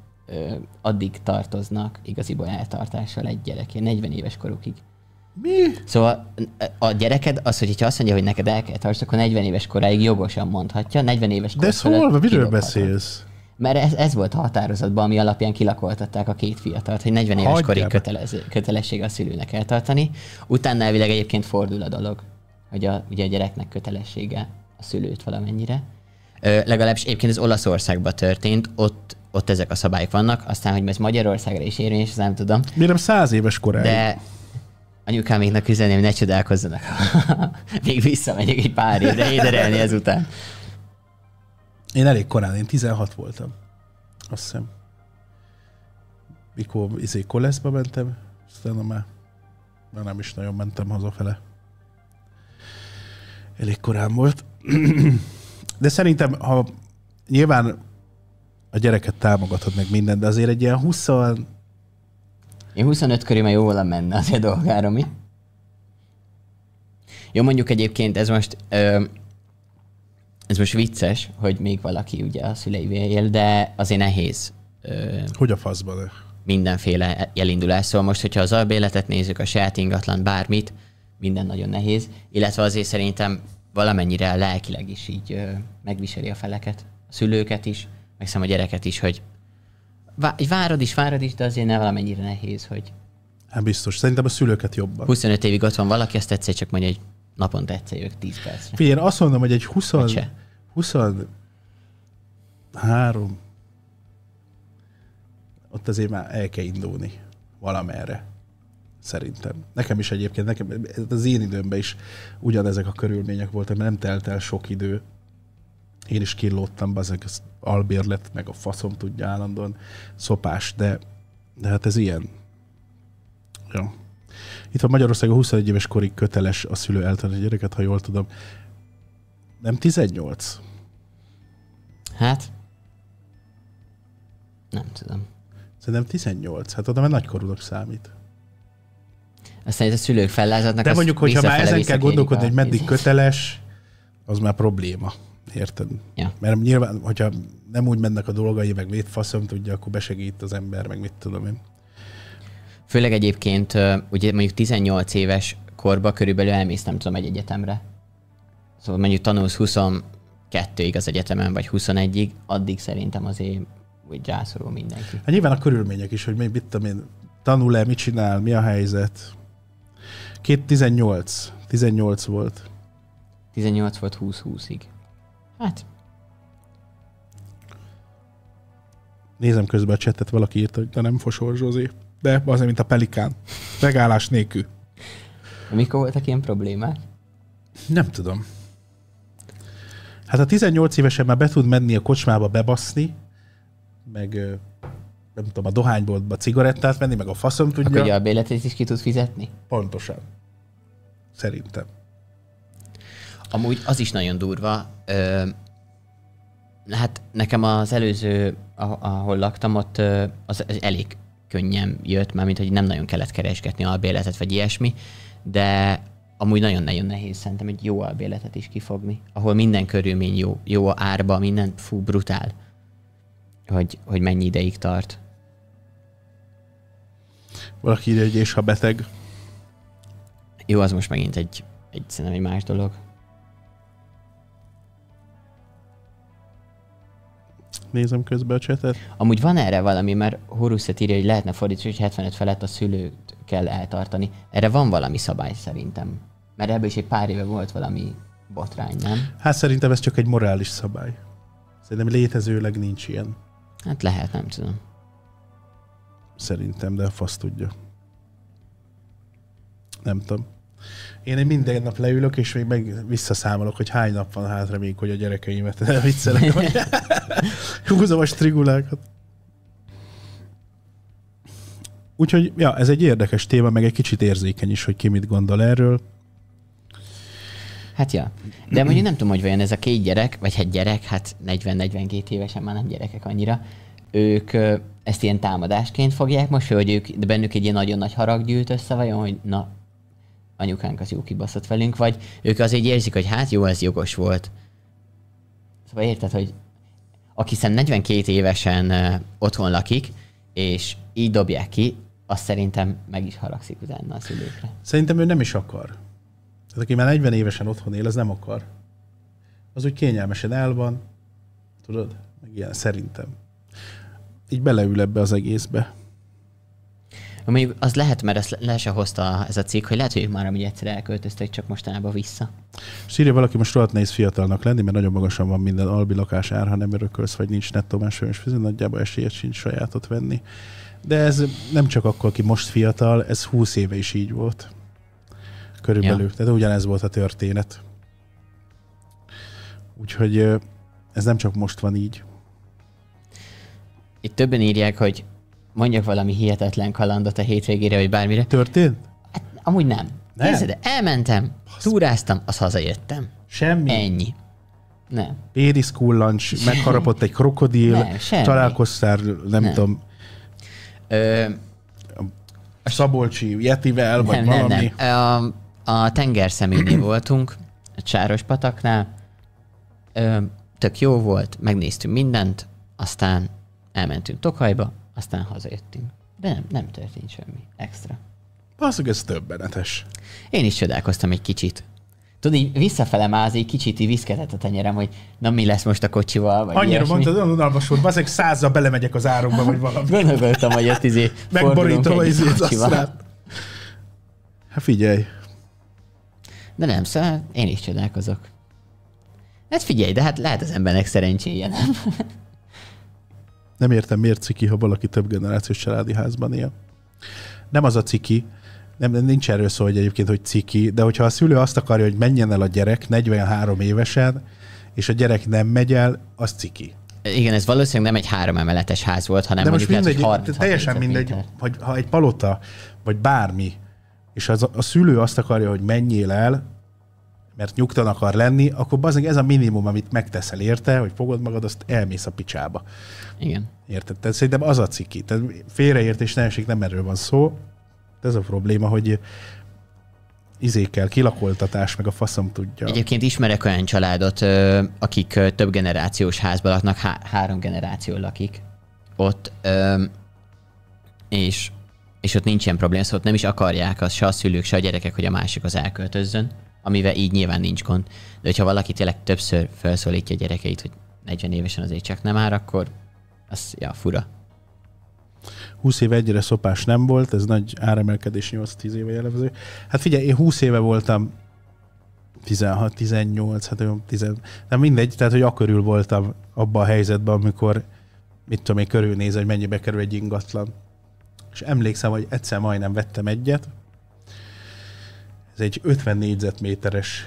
addig tartoznak igaziból eltartással egy gyerekén, 40 éves korukig. Mi? Szóval a gyereked az, hogy ha azt mondja, hogy neked el kell tartsd, akkor 40 éves koráig jogosan mondhatja. 40 éves kor fölött kidobhatod. De miről beszélsz? Mert ez volt a határozatban, ami alapján kilakoltatták a két fiatalt, hogy 40 éves korig kötelesség a szülőnek eltartani. Utána elvileg egyébként fordul a dolog, hogy ugye a gyereknek kötelessége a szülőt valamennyire. Legalábbis egyébként ez Olaszországban történt, ott ezek a szabályok vannak, aztán, hogy ez Magyarországra is érvényes, azt nem tudom. Miért nem 100 éves koráig? De anyukáméknak üzeném, ne csodálkozzanak. Még visszamegyek egy pár évre éderelni ezután. Én elég korán, én 16 voltam. Azt hiszem. Mikor koleszba mentem, aztán már nem is nagyon mentem hazafele. Elég korán volt. De szerintem, ha nyilván a gyereket támogatod meg mindent, de azért egy ilyen 20-al... Én 25 körül már jól menne az a dolgára, mi? Jó, mondjuk egyébként ez most vicces, hogy még valaki ugye a szüleivel él, de azért nehéz. Hogy a faszban? Mindenféle elindulás. Szóval most, hogyha az albéletet nézzük, a saját ingatlan, bármit, minden nagyon nehéz. Illetve azért szerintem valamennyire lelkileg is így megviseli a feleket. A szülőket is, meg a gyereket is, hogy várod is, de azért ne valamennyire nehéz, hogy... Hát biztos. Szerintem a szülőket jobban. 25 évig ott van valaki, ezt egyszer csak mondja, hogy naponta egyszer jövök 10 percre. Figyelj, azt mondom, hogy egy 23... Ott azért már el kell indulni valamerre. Szerintem. Nekem is egyébként, az én időmben is ugyanezek a körülmények voltak, mert nem telt el sok idő. Én is kínlódtam be ezek az albérlet, meg a faszom tudja állandóan szopás, de hát ez ilyen. Ja. Itt van Magyarországon 21 éves korig köteles a szülő eltartani a gyereket, ha jól tudom. Nem 18? Hát? Nem tudom. Szerintem 18. Hát oda már nagykorúnak számít. Aztán ez a szülők fellázadnak. De mondjuk, hogyha már ezen kell gondolkodni, hogy meddig köteles, az már probléma. Érted? Ja. Mert nyilván, hogyha nem úgy mennek a dolgai, meg mit faszom tudja, akkor besegít az ember, meg mit tudom én. Főleg egyébként, ugye mondjuk 18 éves korban körülbelül elmész, nem tudom, egy egyetemre. Szóval mondjuk tanulsz 22-ig az egyetemen, vagy 21-ig, addig szerintem azért úgy rászorul mindenki. Hát nyilván a körülmények is, hogy mit tudom én, tanul-e, mit csinál, mi a helyzet. 18 volt. 18 volt 20-20-ig. Hát. Nézem közben a csetet, valaki írta, hogy de nem fosol Zsózé. De azért, mint a pelikán. Megállás nélkül. Mikor voltak ilyen problémák? Nem tudom. Hát a 18 évesen már be tud menni a kocsmába bebaszni, meg... nem tudom, a dohányboltba cigarettát venni, meg a faszom tudja. Akkor ugye a béletét is ki tud fizetni? Pontosan. Szerintem. Amúgy az is nagyon durva. Hát nekem az előző, ahol laktam, ott az elég könnyen jött, mármint, hogy nem nagyon kellett keresgetni albéletet, vagy ilyesmi, de amúgy nagyon-nagyon nehéz szerintem egy jó albéletet is kifogni, ahol minden körülmény jó, jó árba, minden, fú, brutál, hogy mennyi ideig tart. Valaki ide, hogy és ha beteg. Jó, az most megint szerintem egy más dolog. Nézem közben a csetet. Amúgy van erre valami, mert Horuszet írja, hogy lehetne fordítani, hogy 75 felett a szülőt kell eltartani. Erre van valami szabály szerintem. Mert ebből is egy pár éve volt valami botrány, nem? Hát szerintem ez csak egy morális szabály. Szerintem létezőleg nincs ilyen. Hát lehet, nem tudom. Szerintem, de a fasz tudja. Nem tudom. Én minden nap leülök, és még meg visszaszámolok, hogy hány nap van hátra még, hogy a gyerekeimet elviccelek. Húzom a strigulákat. Úgyhogy, ja, ez egy érdekes téma, meg egy kicsit érzékeny is, hogy ki mit gondol erről. Hát ja. De mondjuk nem tudom, hogy vajon ez a két gyerek, vagy egy gyerek, hát 40-42 évesen már nem gyerekek annyira, ők ezt ilyen támadásként fogják most, hogy de bennük egy ilyen nagyon nagy harag gyűlt össze, vajon, hogy na, anyukánk az jó kibaszott velünk, vagy ők azért érzik, hogy hát jó, ez jogos volt. Szóval érted, hogy aki szem 42 évesen otthon lakik, és így dobják ki, azt szerintem meg is haragszik utána a szülőkre. Szerintem ő nem is akar. Tehát aki már 40 évesen otthon él, az nem akar. Az úgy kényelmesen el van, tudod, meg ilyen szerintem. Így beleül ebbe az egészbe. Mondjuk az lehet, mert ezt le se hozta ez a cikk, hogy lehet, hogy ők már amíg egyszer elköltöztek, csak mostanában vissza. Sírja valaki, most rohadt nehéz fiatalnak lenni, mert nagyon magasan van minden albi lakás ár, ha nem örökölsz, vagy nincs nettó másfős fizet, nagyjából esélyed sincs sajátot venni. De ez nem csak akkor, aki most fiatal, ez 20 éve is így volt. Körülbelül. Ja. Tehát ugyanez volt a történet. Úgyhogy ez nem csak most van így. Itt többen írják, hogy mondjak valami hihetetlen kalandot a hétvégére, vagy bármire. Történt? Hát, amúgy nem. Nem? Nézd, elmentem, túráztam, az hazajöttem. Semmi? Ennyi. Nem. Péris kullancs, megharapott egy krokodil, nem, találkoztál, nem tudom, a szabolcsi yetivel, vagy nem, valami. Nem. A tengerszemélynél voltunk, a Csáros pataknál. Tök jó volt, megnéztünk mindent, aztán elmentünk Tokajba, aztán hazajöttünk. De nem történt semmi extra. Valószínűleg ez többenetes. Én is csodálkoztam egy kicsit. Tudod, így visszafele máz, egy kicsit így viszketett a tenyerem, hogy na mi lesz most a kocsival, vagy annyira mondtad, olyan unalmas volt, bazeg 100-zal belemegyek az árokba, vagy valami. Gönövöltem, hogy ezt izé megborítom az asztrát. Hát figyelj. De nem, szóval én is csodálkozok. Hát figyelj, de hát lehet az embernek szerencséje, nem? Nem értem, miért ciki, ha valaki több generációs családi házban él. Nem az a ciki, nem, nincs erről szó, hogy egyébként, hogy ciki, de hogyha a szülő azt akarja, hogy menjen el a gyerek 43 évesen, és a gyerek nem megy el, az ciki. Igen, ez valószínűleg nem egy 3 emeletes ház volt, hanem de most mindegy, lehet, hogy 36 teljesen mindegy, hogy ha egy palota, vagy bármi, és a szülő azt akarja, hogy menjél el, mert nyugtan akar lenni, akkor bazdmeg ez a minimum, amit megteszel érte, hogy fogod magad, azt elmész a picsába. Igen. Érted? Tehát szerintem az a ciki. Tehát félreértés ne esik, nem erről van szó. De ez a probléma, hogy izékkel, kilakoltatás, meg a faszom tudja. Egyébként ismerek olyan családot, akik több generációs házban laknak, 3 generáció lakik ott, és ott nincs ilyen probléma, szóval nem is akarják az se a szülők, se a gyerekek, hogy a másik az elköltözzön, amivel így nyilván nincs gond. De hogyha valaki tényleg többször felszólítja a gyerekeit, hogy 40 évesen azért csak nem ár, akkor az ja, fura. 20 éve egyre szopás nem volt, ez nagy áremelkedés, 8-10 éve jellemző. Hát figyelj, én 20 éve voltam, 16-18, hát olyan 10, nem mindegy, tehát hogy akörül voltam abban a helyzetben, amikor mit tudom én körülnéz, hogy mennyibe kerül egy ingatlan. És emlékszem, hogy egyszer majdnem vettem egyet. Ez egy 50 négyzetméteres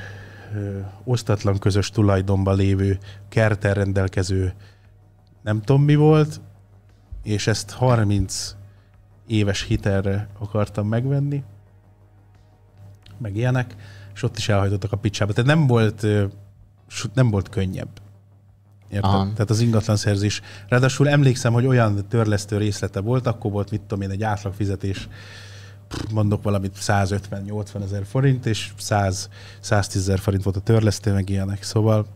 osztatlan közös tulajdonban lévő kerttel rendelkező nem tudom mi volt, és ezt 30 éves hitelre akartam megvenni, meg ilyenek, és ott is elhajtottak a picsába. Tehát nem volt könnyebb. Érted? Tehát az ingatlanszerzés. Ráadásul emlékszem, hogy olyan törlesztő részlete volt, akkor volt, mit tudom én, egy átlag fizetés, mondok valamit, 150-80 ezer forint, és 100-110 ezer forint volt a törlesztő, meg ilyenek. Szóval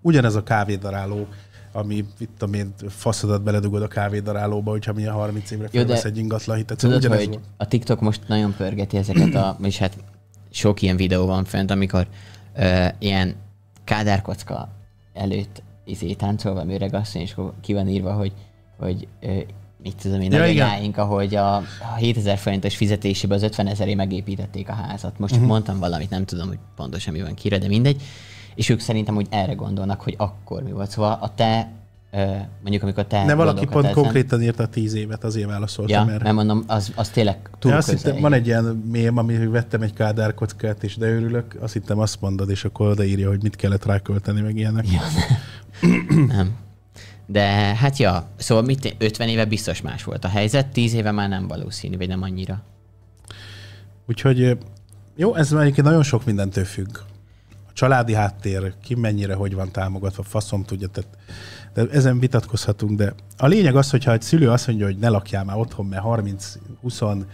ugyanez a kávédaráló, ami itt a faszodat beledugod a kávédarálóba, hogyha milyen 30 évre felvesz egy ingatlan hitet. Tudod, hogy van. A TikTok most nagyon pörgeti ezeket a... és hát sok ilyen videó van fent, amikor ilyen kádárkocka előtt táncolva műregasszony, és ki van írva, hogy mit tudom én, ja, nagyanyáink, ahogy a 7000 forintos fizetésében az 50 ezeré megépítették a házat. Most mondtam valamit, nem tudom, hogy pontosan mi van kire, de mindegy. És ők szerintem úgy erre gondolnak, hogy akkor mi volt. Szóval a te, mondjuk amikor te... Ne, valaki pont ezen... konkrétan írt a 10 évet, azért válaszoltam erre. Nem mondom, az tényleg túl közel. Van egy ilyen mém, ami vettem egy kádárkockát és de örülök, azt hittem azt mondod, és akkor odaírja, hogy mit kellett rákölteni, meg ilyenek. Ja, nem. De hát ja, szóval 50 éve biztos más volt a helyzet, 10 éve már nem valószínű, vagy nem annyira. Úgyhogy jó, ez már egyébként nagyon sok mindentől függ. Családi háttér, ki mennyire, hogy van támogatva, faszom tudja, tehát de ezen vitatkozhatunk, de a lényeg az, hogyha egy szülő azt mondja, hogy ne lakjál már otthon, mert 30-20,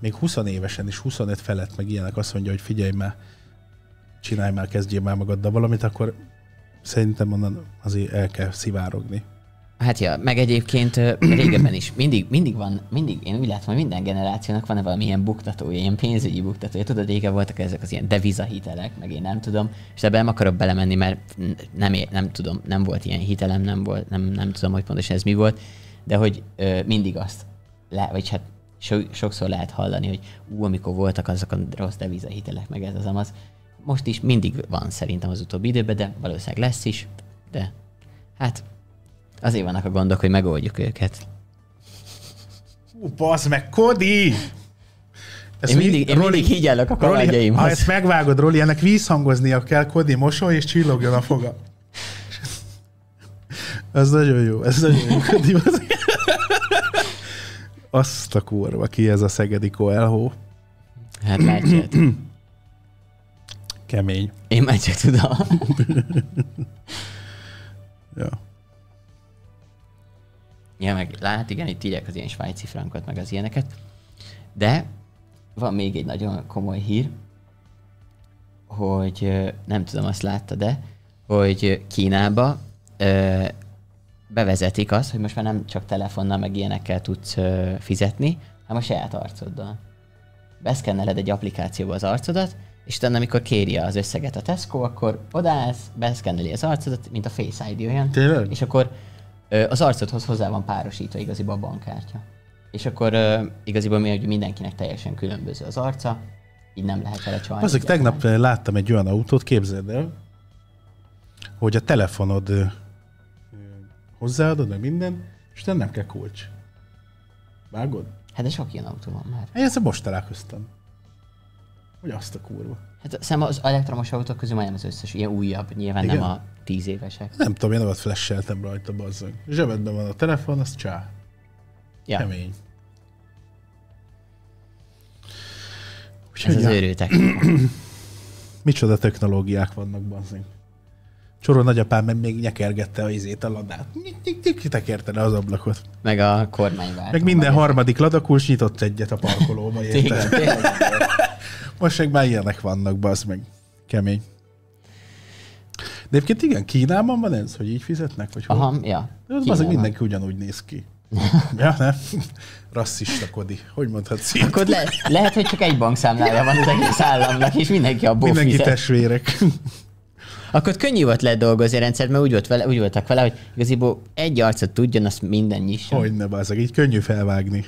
még 20 évesen is 25 felett, meg ilyenek azt mondja, hogy figyelj már, csinálj már, kezdjél már magaddal valamit, akkor szerintem onnan azért el kell szivárogni. Hát ja, meg egyébként régebben is mindig én úgy látom, hogy minden generációnak van-e valamilyen buktatója, ilyen pénzügyi buktatója. Tudod, régen voltak ezek az ilyen devizahitelek, meg én nem tudom, és ebben nem akarok belemenni, mert nem tudom, nem volt ilyen hitelem, nem tudom, hogy pontosan ez mi volt, de hogy mindig azt, vagy hát sokszor lehet hallani, hogy amikor voltak azok a rossz devizahitelek, meg ez az amaz. Most is mindig van szerintem az utóbbi időben, de valószínűleg lesz is, de hát azért vannak a gondok, hogy megoldjuk őket. Hú, bassz meg, Kodi! Én mindig így állok a kalandjaimhoz. Ha ezt megvágod, Roli, ennek vízhangoznia kell, Kodi mosoly és csillogjon a foga. Ez nagyon jó, ez nagyon jó, Kodi. Azt a kurva, ki ez a szegedi koelhó. Hát látját. Kemény. Én már csak tudom. Ja. Ja, meg lát, igen, itt írják az ilyen svájci frankot, meg az ilyeneket. De van még egy nagyon komoly hír, hogy nem tudom, azt látta, de hogy Kínába bevezetik azt, hogy most már nem csak telefonnal, meg ilyenekkel tudsz fizetni, hanem a saját arcoddal. Beszkenneled egy applikációba az arcodat, és utána, amikor kéri az összeget a Tesco, akkor odaállsz, beszkenneli az arcodat, mint a Face ID olyan. Tényleg? És akkor az arcodhoz hozzá van párosítva igaziból a bankkártya. És akkor igaziból mindenkinek teljesen különböző az arca, így nem lehet vele csalni. Azok tegnap láttam egy olyan autót, képzeld el, hogy a telefonod hozzáadod, meg minden, és te nem kell kulcs. Vágod? Hát de sok ilyen autó van már. Én ezt most találkoztam. Hogy azt a kurva. Hát szerintem az elektromos autók közül majdnem az összes, ilyen újabb, nyilván igen. Nem a 10 évesek. Nem tudom, én nem ott flasheltem rajta, bazzag. Zsebedben van a telefon, az csá. Ja. Kemény. Úgyhogy ez az őrültek. Micsoda technológiák vannak, bazzag. Csoró nagyapám még nyekergette a izét, a ladát. Kitekerte le az ablakot. Meg a kormányváltó. Meg minden harmadik ladakulcs nyitott egyet a parkolóba. Érte. Tényleg. Most meg már ilyenek vannak, bazd meg. Kemény. De egyébként igen, Kínában van ez, hogy így fizetnek? Vagy aha, hol? Ja. De az mindenki ugyanúgy néz ki. Ja, nem? Rasszista, Kodi. Hogy mondhatsz így? Akkor lehet, hogy csak egy bankszámlája van az egész államnak, és mindenki abból mindenki fizet. Mindenki testvérek. Akkor könnyű volt ledolgozni a rendszert, mert úgy voltak vele, hogy igaziból egy arcot tudjon, azt minden nyisson. Hogyne, bazzak, így könnyű felvágni.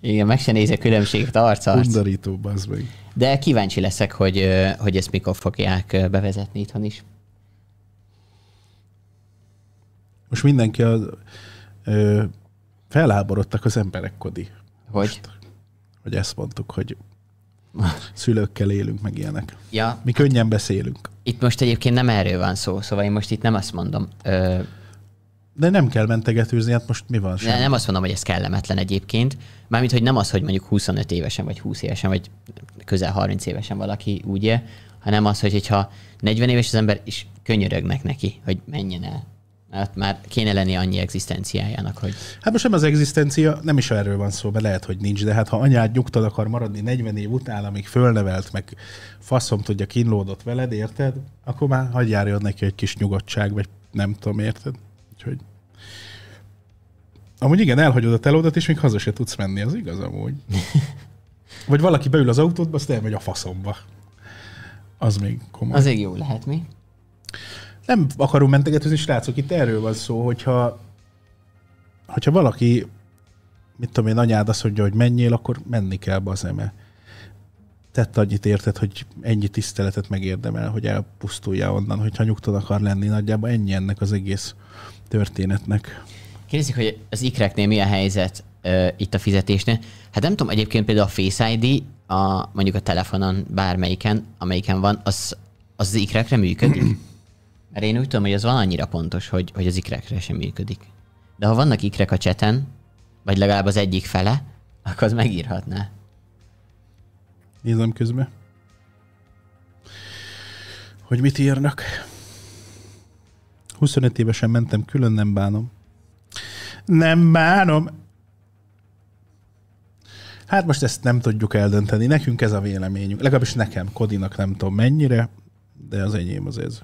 Igen, meg se nézek különbséget arc-arc. Undarító, bazd meg. De kíváncsi leszek, hogy ezt mikor fogják bevezetni itthon is. Most mindenki felháborodtak az emberek, Kodi. Hogy? Most, hogy ezt mondtuk, hogy szülőkkel élünk, meg ilyenek. Ja. Mi könnyen beszélünk. Itt most egyébként nem erről van szó, szóval én most itt nem azt mondom. De nem kell mentegetőzni, hát most mi van? Nem azt mondom, hogy ez kellemetlen egyébként. Mármint, hogy nem az, hogy mondjuk 25 évesen, vagy 20 évesen, vagy közel 30 évesen valaki úgy él, hanem az, hogyha 40 éves az ember, és könyörögnek neki, hogy menjen el. Hát már kéne lenni annyi egzisztenciájának, hogy... Hát most nem az egzisztencia, nem is erről van szó, mert lehet, hogy nincs, de hát ha anyád nyugtad akar maradni 40 év után, amíg fölnevelt, meg faszom tudja, kínlódott veled, érted? Akkor már hagyjárjon neki egy kis nyugodtság, vagy nem tudom, érted? Úgyhogy... Amúgy igen, elhagyod a telódat, és még haza se tudsz menni, az igaz amúgy. Vagy valaki beül az autódba, azt elmegy a faszomba. Az még komoly. Azért jó lehet, mi? Nem akarom mentegetőzni, srácok, itt erről van szó, hogyha valaki, mit tudom én, anyád azt mondja, hogy menjél, akkor menni kell, bazd meg. Tett annyit érted, hogy ennyi tiszteletet megérdemel, hogy elpusztulja onnan, hogyha nyugton akar lenni, nagyjából ennyi ennek az egész történetnek. Kérdezik, hogy az ikreknél mi a helyzet itt a fizetésnél? Hát nem tudom, egyébként például a Face ID, mondjuk a telefonon bármelyiken, amelyiken van, az ikrekre működik? Mert én úgy tudom, hogy az van annyira pontos, hogy az ikrekre sem működik. De ha vannak ikrek a cseten, vagy legalább az egyik fele, akkor az megírhatná. Nézem közben, hogy mit írnak. 25 évesen mentem külön, nem bánom. Nem bánom! Hát most ezt nem tudjuk eldönteni. Nekünk ez a véleményünk. Legalábbis nekem, Kodinak nem tudom mennyire, de az enyém az ez.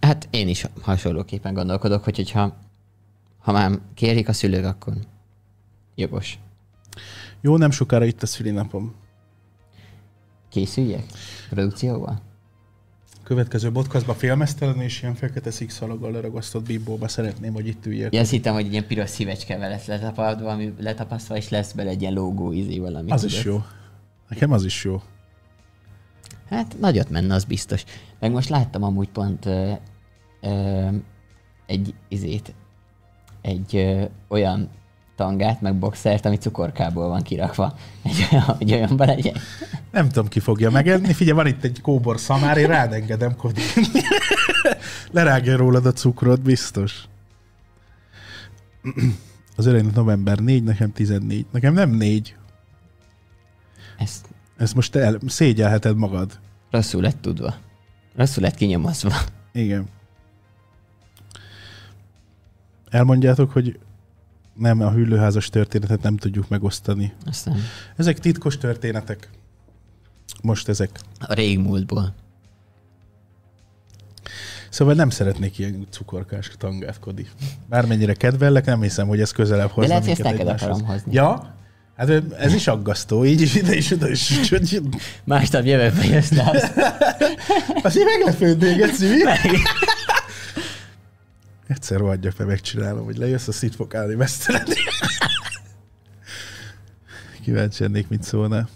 Hát én is hasonlóképpen gondolkodok, hogyha ha már kérik a szülők, akkor jogos. Jó, nem sokára itt a szülinapom. Készüljek produkcióval? Következő podcastban filmesztelen és ilyen fekete szikszalaggal leragasztott bíbóba szeretném, hogy itt üljek. Ja, azt hittem, hogy egy ilyen piros szívecskával lesz letapadva, ami letapasztva, és lesz bele egy ilyen logó ízé valami. Az is jó. Nekem az is jó. Hát nagyot menne, az biztos. Meg most láttam amúgy pont olyan tangát, meg boxert, ami cukorkából van kirakva. Egy olyanban legyen. Nem tudom, ki fogja megenni. Figyelj, van itt egy kóbor szamár, én rád engedem, Kodi. Lerágja rólad a cukrot, biztos. Az elején november 4, nekem 14. Nekem nem 4. Ezt most szégyelheted magad. Rosszul lett tudva. Rosszul lett kinyomozva. Igen. Elmondjátok, hogy nem, a hüllőházas történetet nem tudjuk megosztani. Aztán. Ezek titkos történetek. Most ezek. A régmúltból. Szóval nem szeretnék ilyen cukorkás tangát, Kodi. Bármennyire kedvellek, nem hiszem, hogy ez közelebb hozna. De lehet, hogy ezt neked akarom hozni. Ja? Hát ez is aggasztó, így is ide is oda is. Másnap jövőben jössz le azt. Azért meglepődnék, egyszer rohadjak, mert megcsinálom, hogy lejössz, a szit fog állni mesztelenül. Kíváncsi lennék, mit szólnál.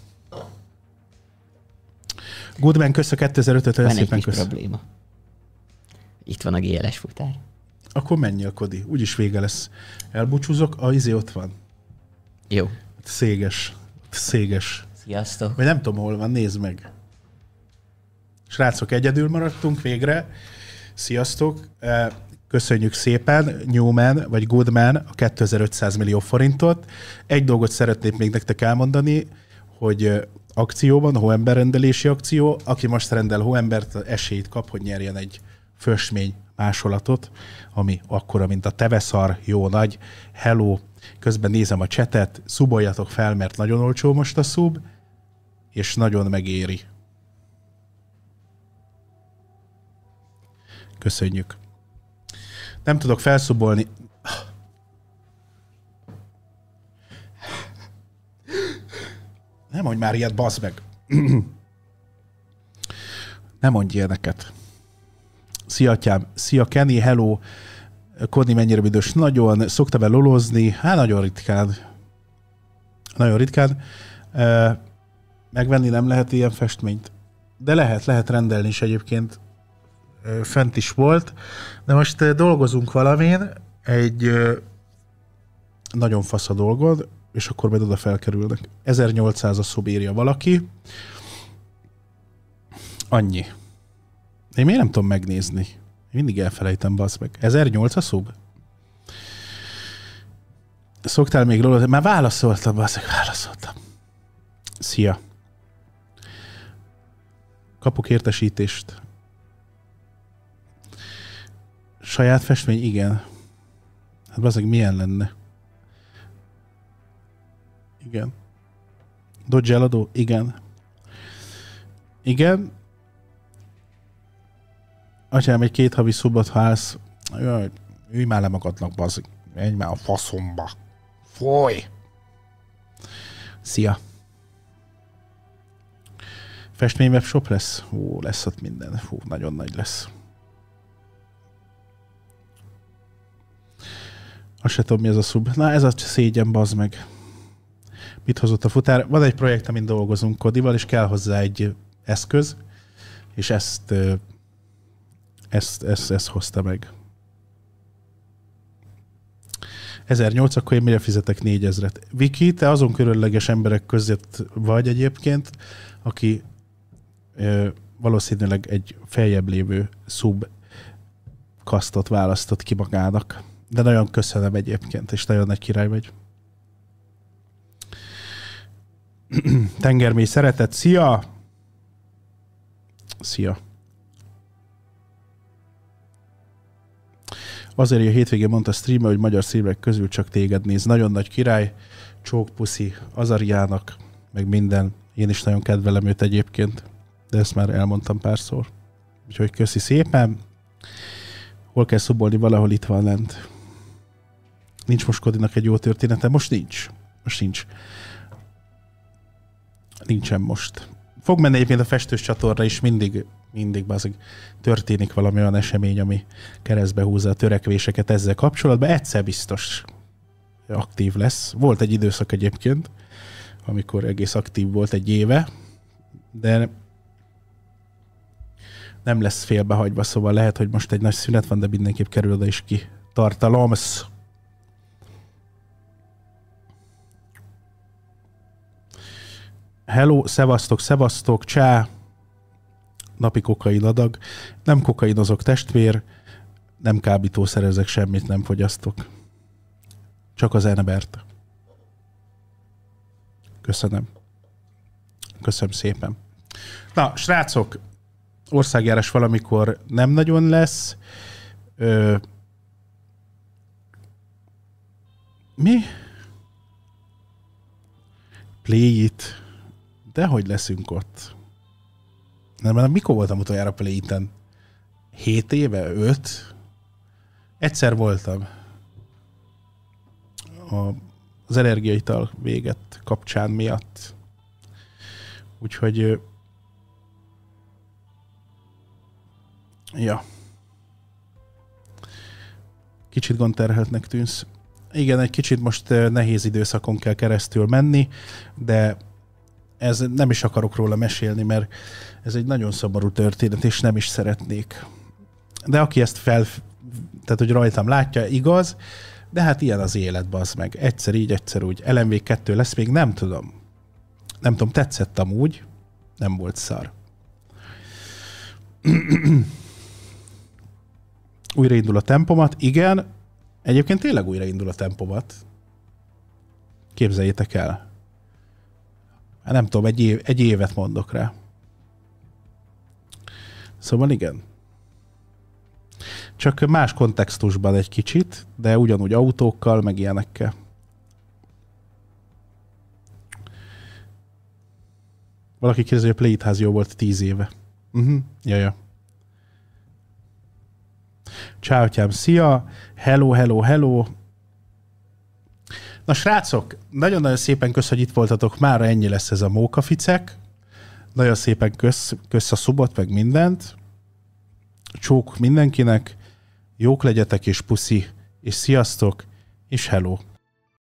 Goodman, kösz a 2005-öt, olyan szépen kösz. Van egy probléma. Itt van a GLS futár. Akkor menjél, Kodi. Úgyis vége lesz. Elbúcsúzok, a izé ott van. Jó. Széges. Sziasztok. Vagy nem tudom, hol van, nézd meg. Srácok, egyedül maradtunk végre. Sziasztok. Köszönjük szépen Newman vagy Goodman a 2500 millió forintot. Egy dolgot szeretnék még nektek elmondani, hogy akcióban, hóemberrendelési akció, aki most rendel hóembert, esélyt kap, hogy nyerjen egy fösmény másolatot, ami akkora, mint a teveszar, jó nagy, hello, közben nézem a csetet, szuboljatok fel, mert nagyon olcsó most a szub, és nagyon megéri. Köszönjük. Nem tudok felszubolni. Nem mondj már ilyet, bassz meg. Nem mondj ilyeneket. Szia, atyám. Szia, Kenny. Hello. Kodni, mennyire büdös. Nagyon. Szoktam el lolozni. Hát nagyon ritkán. Megvenni nem lehet ilyen festményt. De lehet rendelni is egyébként. Fent is volt, de most dolgozunk valamin, egy nagyon fasz a dolgod, és akkor majd oda felkerülnek. 1800 a szobírja valaki. Annyi. Én miért nem tudom megnézni? Mindig elfelejtem, bassz meg. 1800 szob? Szoktál még róla? Már válaszoltam, bassz meg, válaszoltam. Szia. Kapok értesítést. Saját festmény? Igen. Hát bazdmeg, milyen lenne? Igen. Dodge eladó? Igen. Igen. Atyám, egy 2 havi szubot, ha állsz. Jaj, ülj már le magadnak, bazdmeg. Menj már a faszomba. Foly! Szia. Festmény webshop lesz? Ó, lesz ott minden. Fú, nagyon nagy lesz. Azt se tudom, mi az a szub. Na, ez a szégyen, bazd meg. Mit hozott a futár? Van egy projekt, amin dolgozunk Kodival, és kell hozzá egy eszköz, és ezt hozta meg. 1800, akkor én mire fizetek 4000-et? Viki, te azon körülleges emberek között vagy egyébként, aki valószínűleg egy feljebb lévő szub kasztot választott ki magának. De nagyon köszönöm egyébként, és nagyon nagy király vagy. Tengermély szeretet, szia! Szia! Azért, hogy a hétvégén mondta a streamer, hogy magyar streamerek közül csak téged néz. Nagyon nagy király, csókpuszi Azariának, meg minden. Én is nagyon kedvelem őt egyébként, de ezt már elmondtam párszor. Úgyhogy köszi szépen. Hol kell szubolni? Valahol itt van lent. nincs most Kodinak egy jó története. Most nincs. Most nincs. Nincsen most. Fog menni egyébként a festős csatorra is, mindig bázik, történik valami olyan esemény, ami keresztbe húzza a törekvéseket ezzel kapcsolatban. Egyszer biztos aktív lesz. Volt egy időszak egyébként, amikor egész aktív volt egy éve, de nem lesz félbehagyva, szóval lehet, hogy most egy nagy szünet van, de mindenképp kerül oda is ki tartalomsz. Hello, szevasztok, szevasztok, csá! Napi kokain adag. Nem kokainozok, testvér. Nem kábítószerezek, semmit nem fogyasztok. Csak az enebert. Köszönöm. Köszönöm szépen. Na, srácok, országjárás valamikor nem nagyon lesz. Mi? Play it. Dehogy leszünk ott. Nem, mikor voltam utoljára Play-ten? 7 éve? 5? Egyszer voltam. Az energiaital véget kapcsán miatt. Úgyhogy... Ja. Kicsit gondterheltnek tűnsz. Igen, egy kicsit most nehéz időszakon kell keresztül menni, de ez, nem is akarok róla mesélni, mert ez egy nagyon szomorú történet, és nem is szeretnék. De aki ezt tehát hogy rajtam látja, igaz, de hát ilyen az élet, bazd meg. Egyszer így, egyszer úgy. LMV2 lesz, még nem tudom. Nem tudom, tetszett amúgy, nem volt szar. Újraindul a tempomat, igen. Egyébként tényleg újraindul a tempomat. Képzeljétek el. Nem tudom, egy évet mondok rá. Szóval igen. Csak más kontextusban egy kicsit, de ugyanúgy autókkal, meg ilyenekkel. Valaki kérdezi, hogy a Play It ház jó volt 10 éve. Jaja. Csáó, atyám, szia! Hello, hello, hello! Na srácok, nagyon-nagyon szépen kösz, hogy itt voltatok. Mára ennyi lesz ez a mókaficek. Nagyon szépen kösz a szubot, meg mindent. Csók mindenkinek. Jók legyetek, és puszi, és sziasztok, és hello.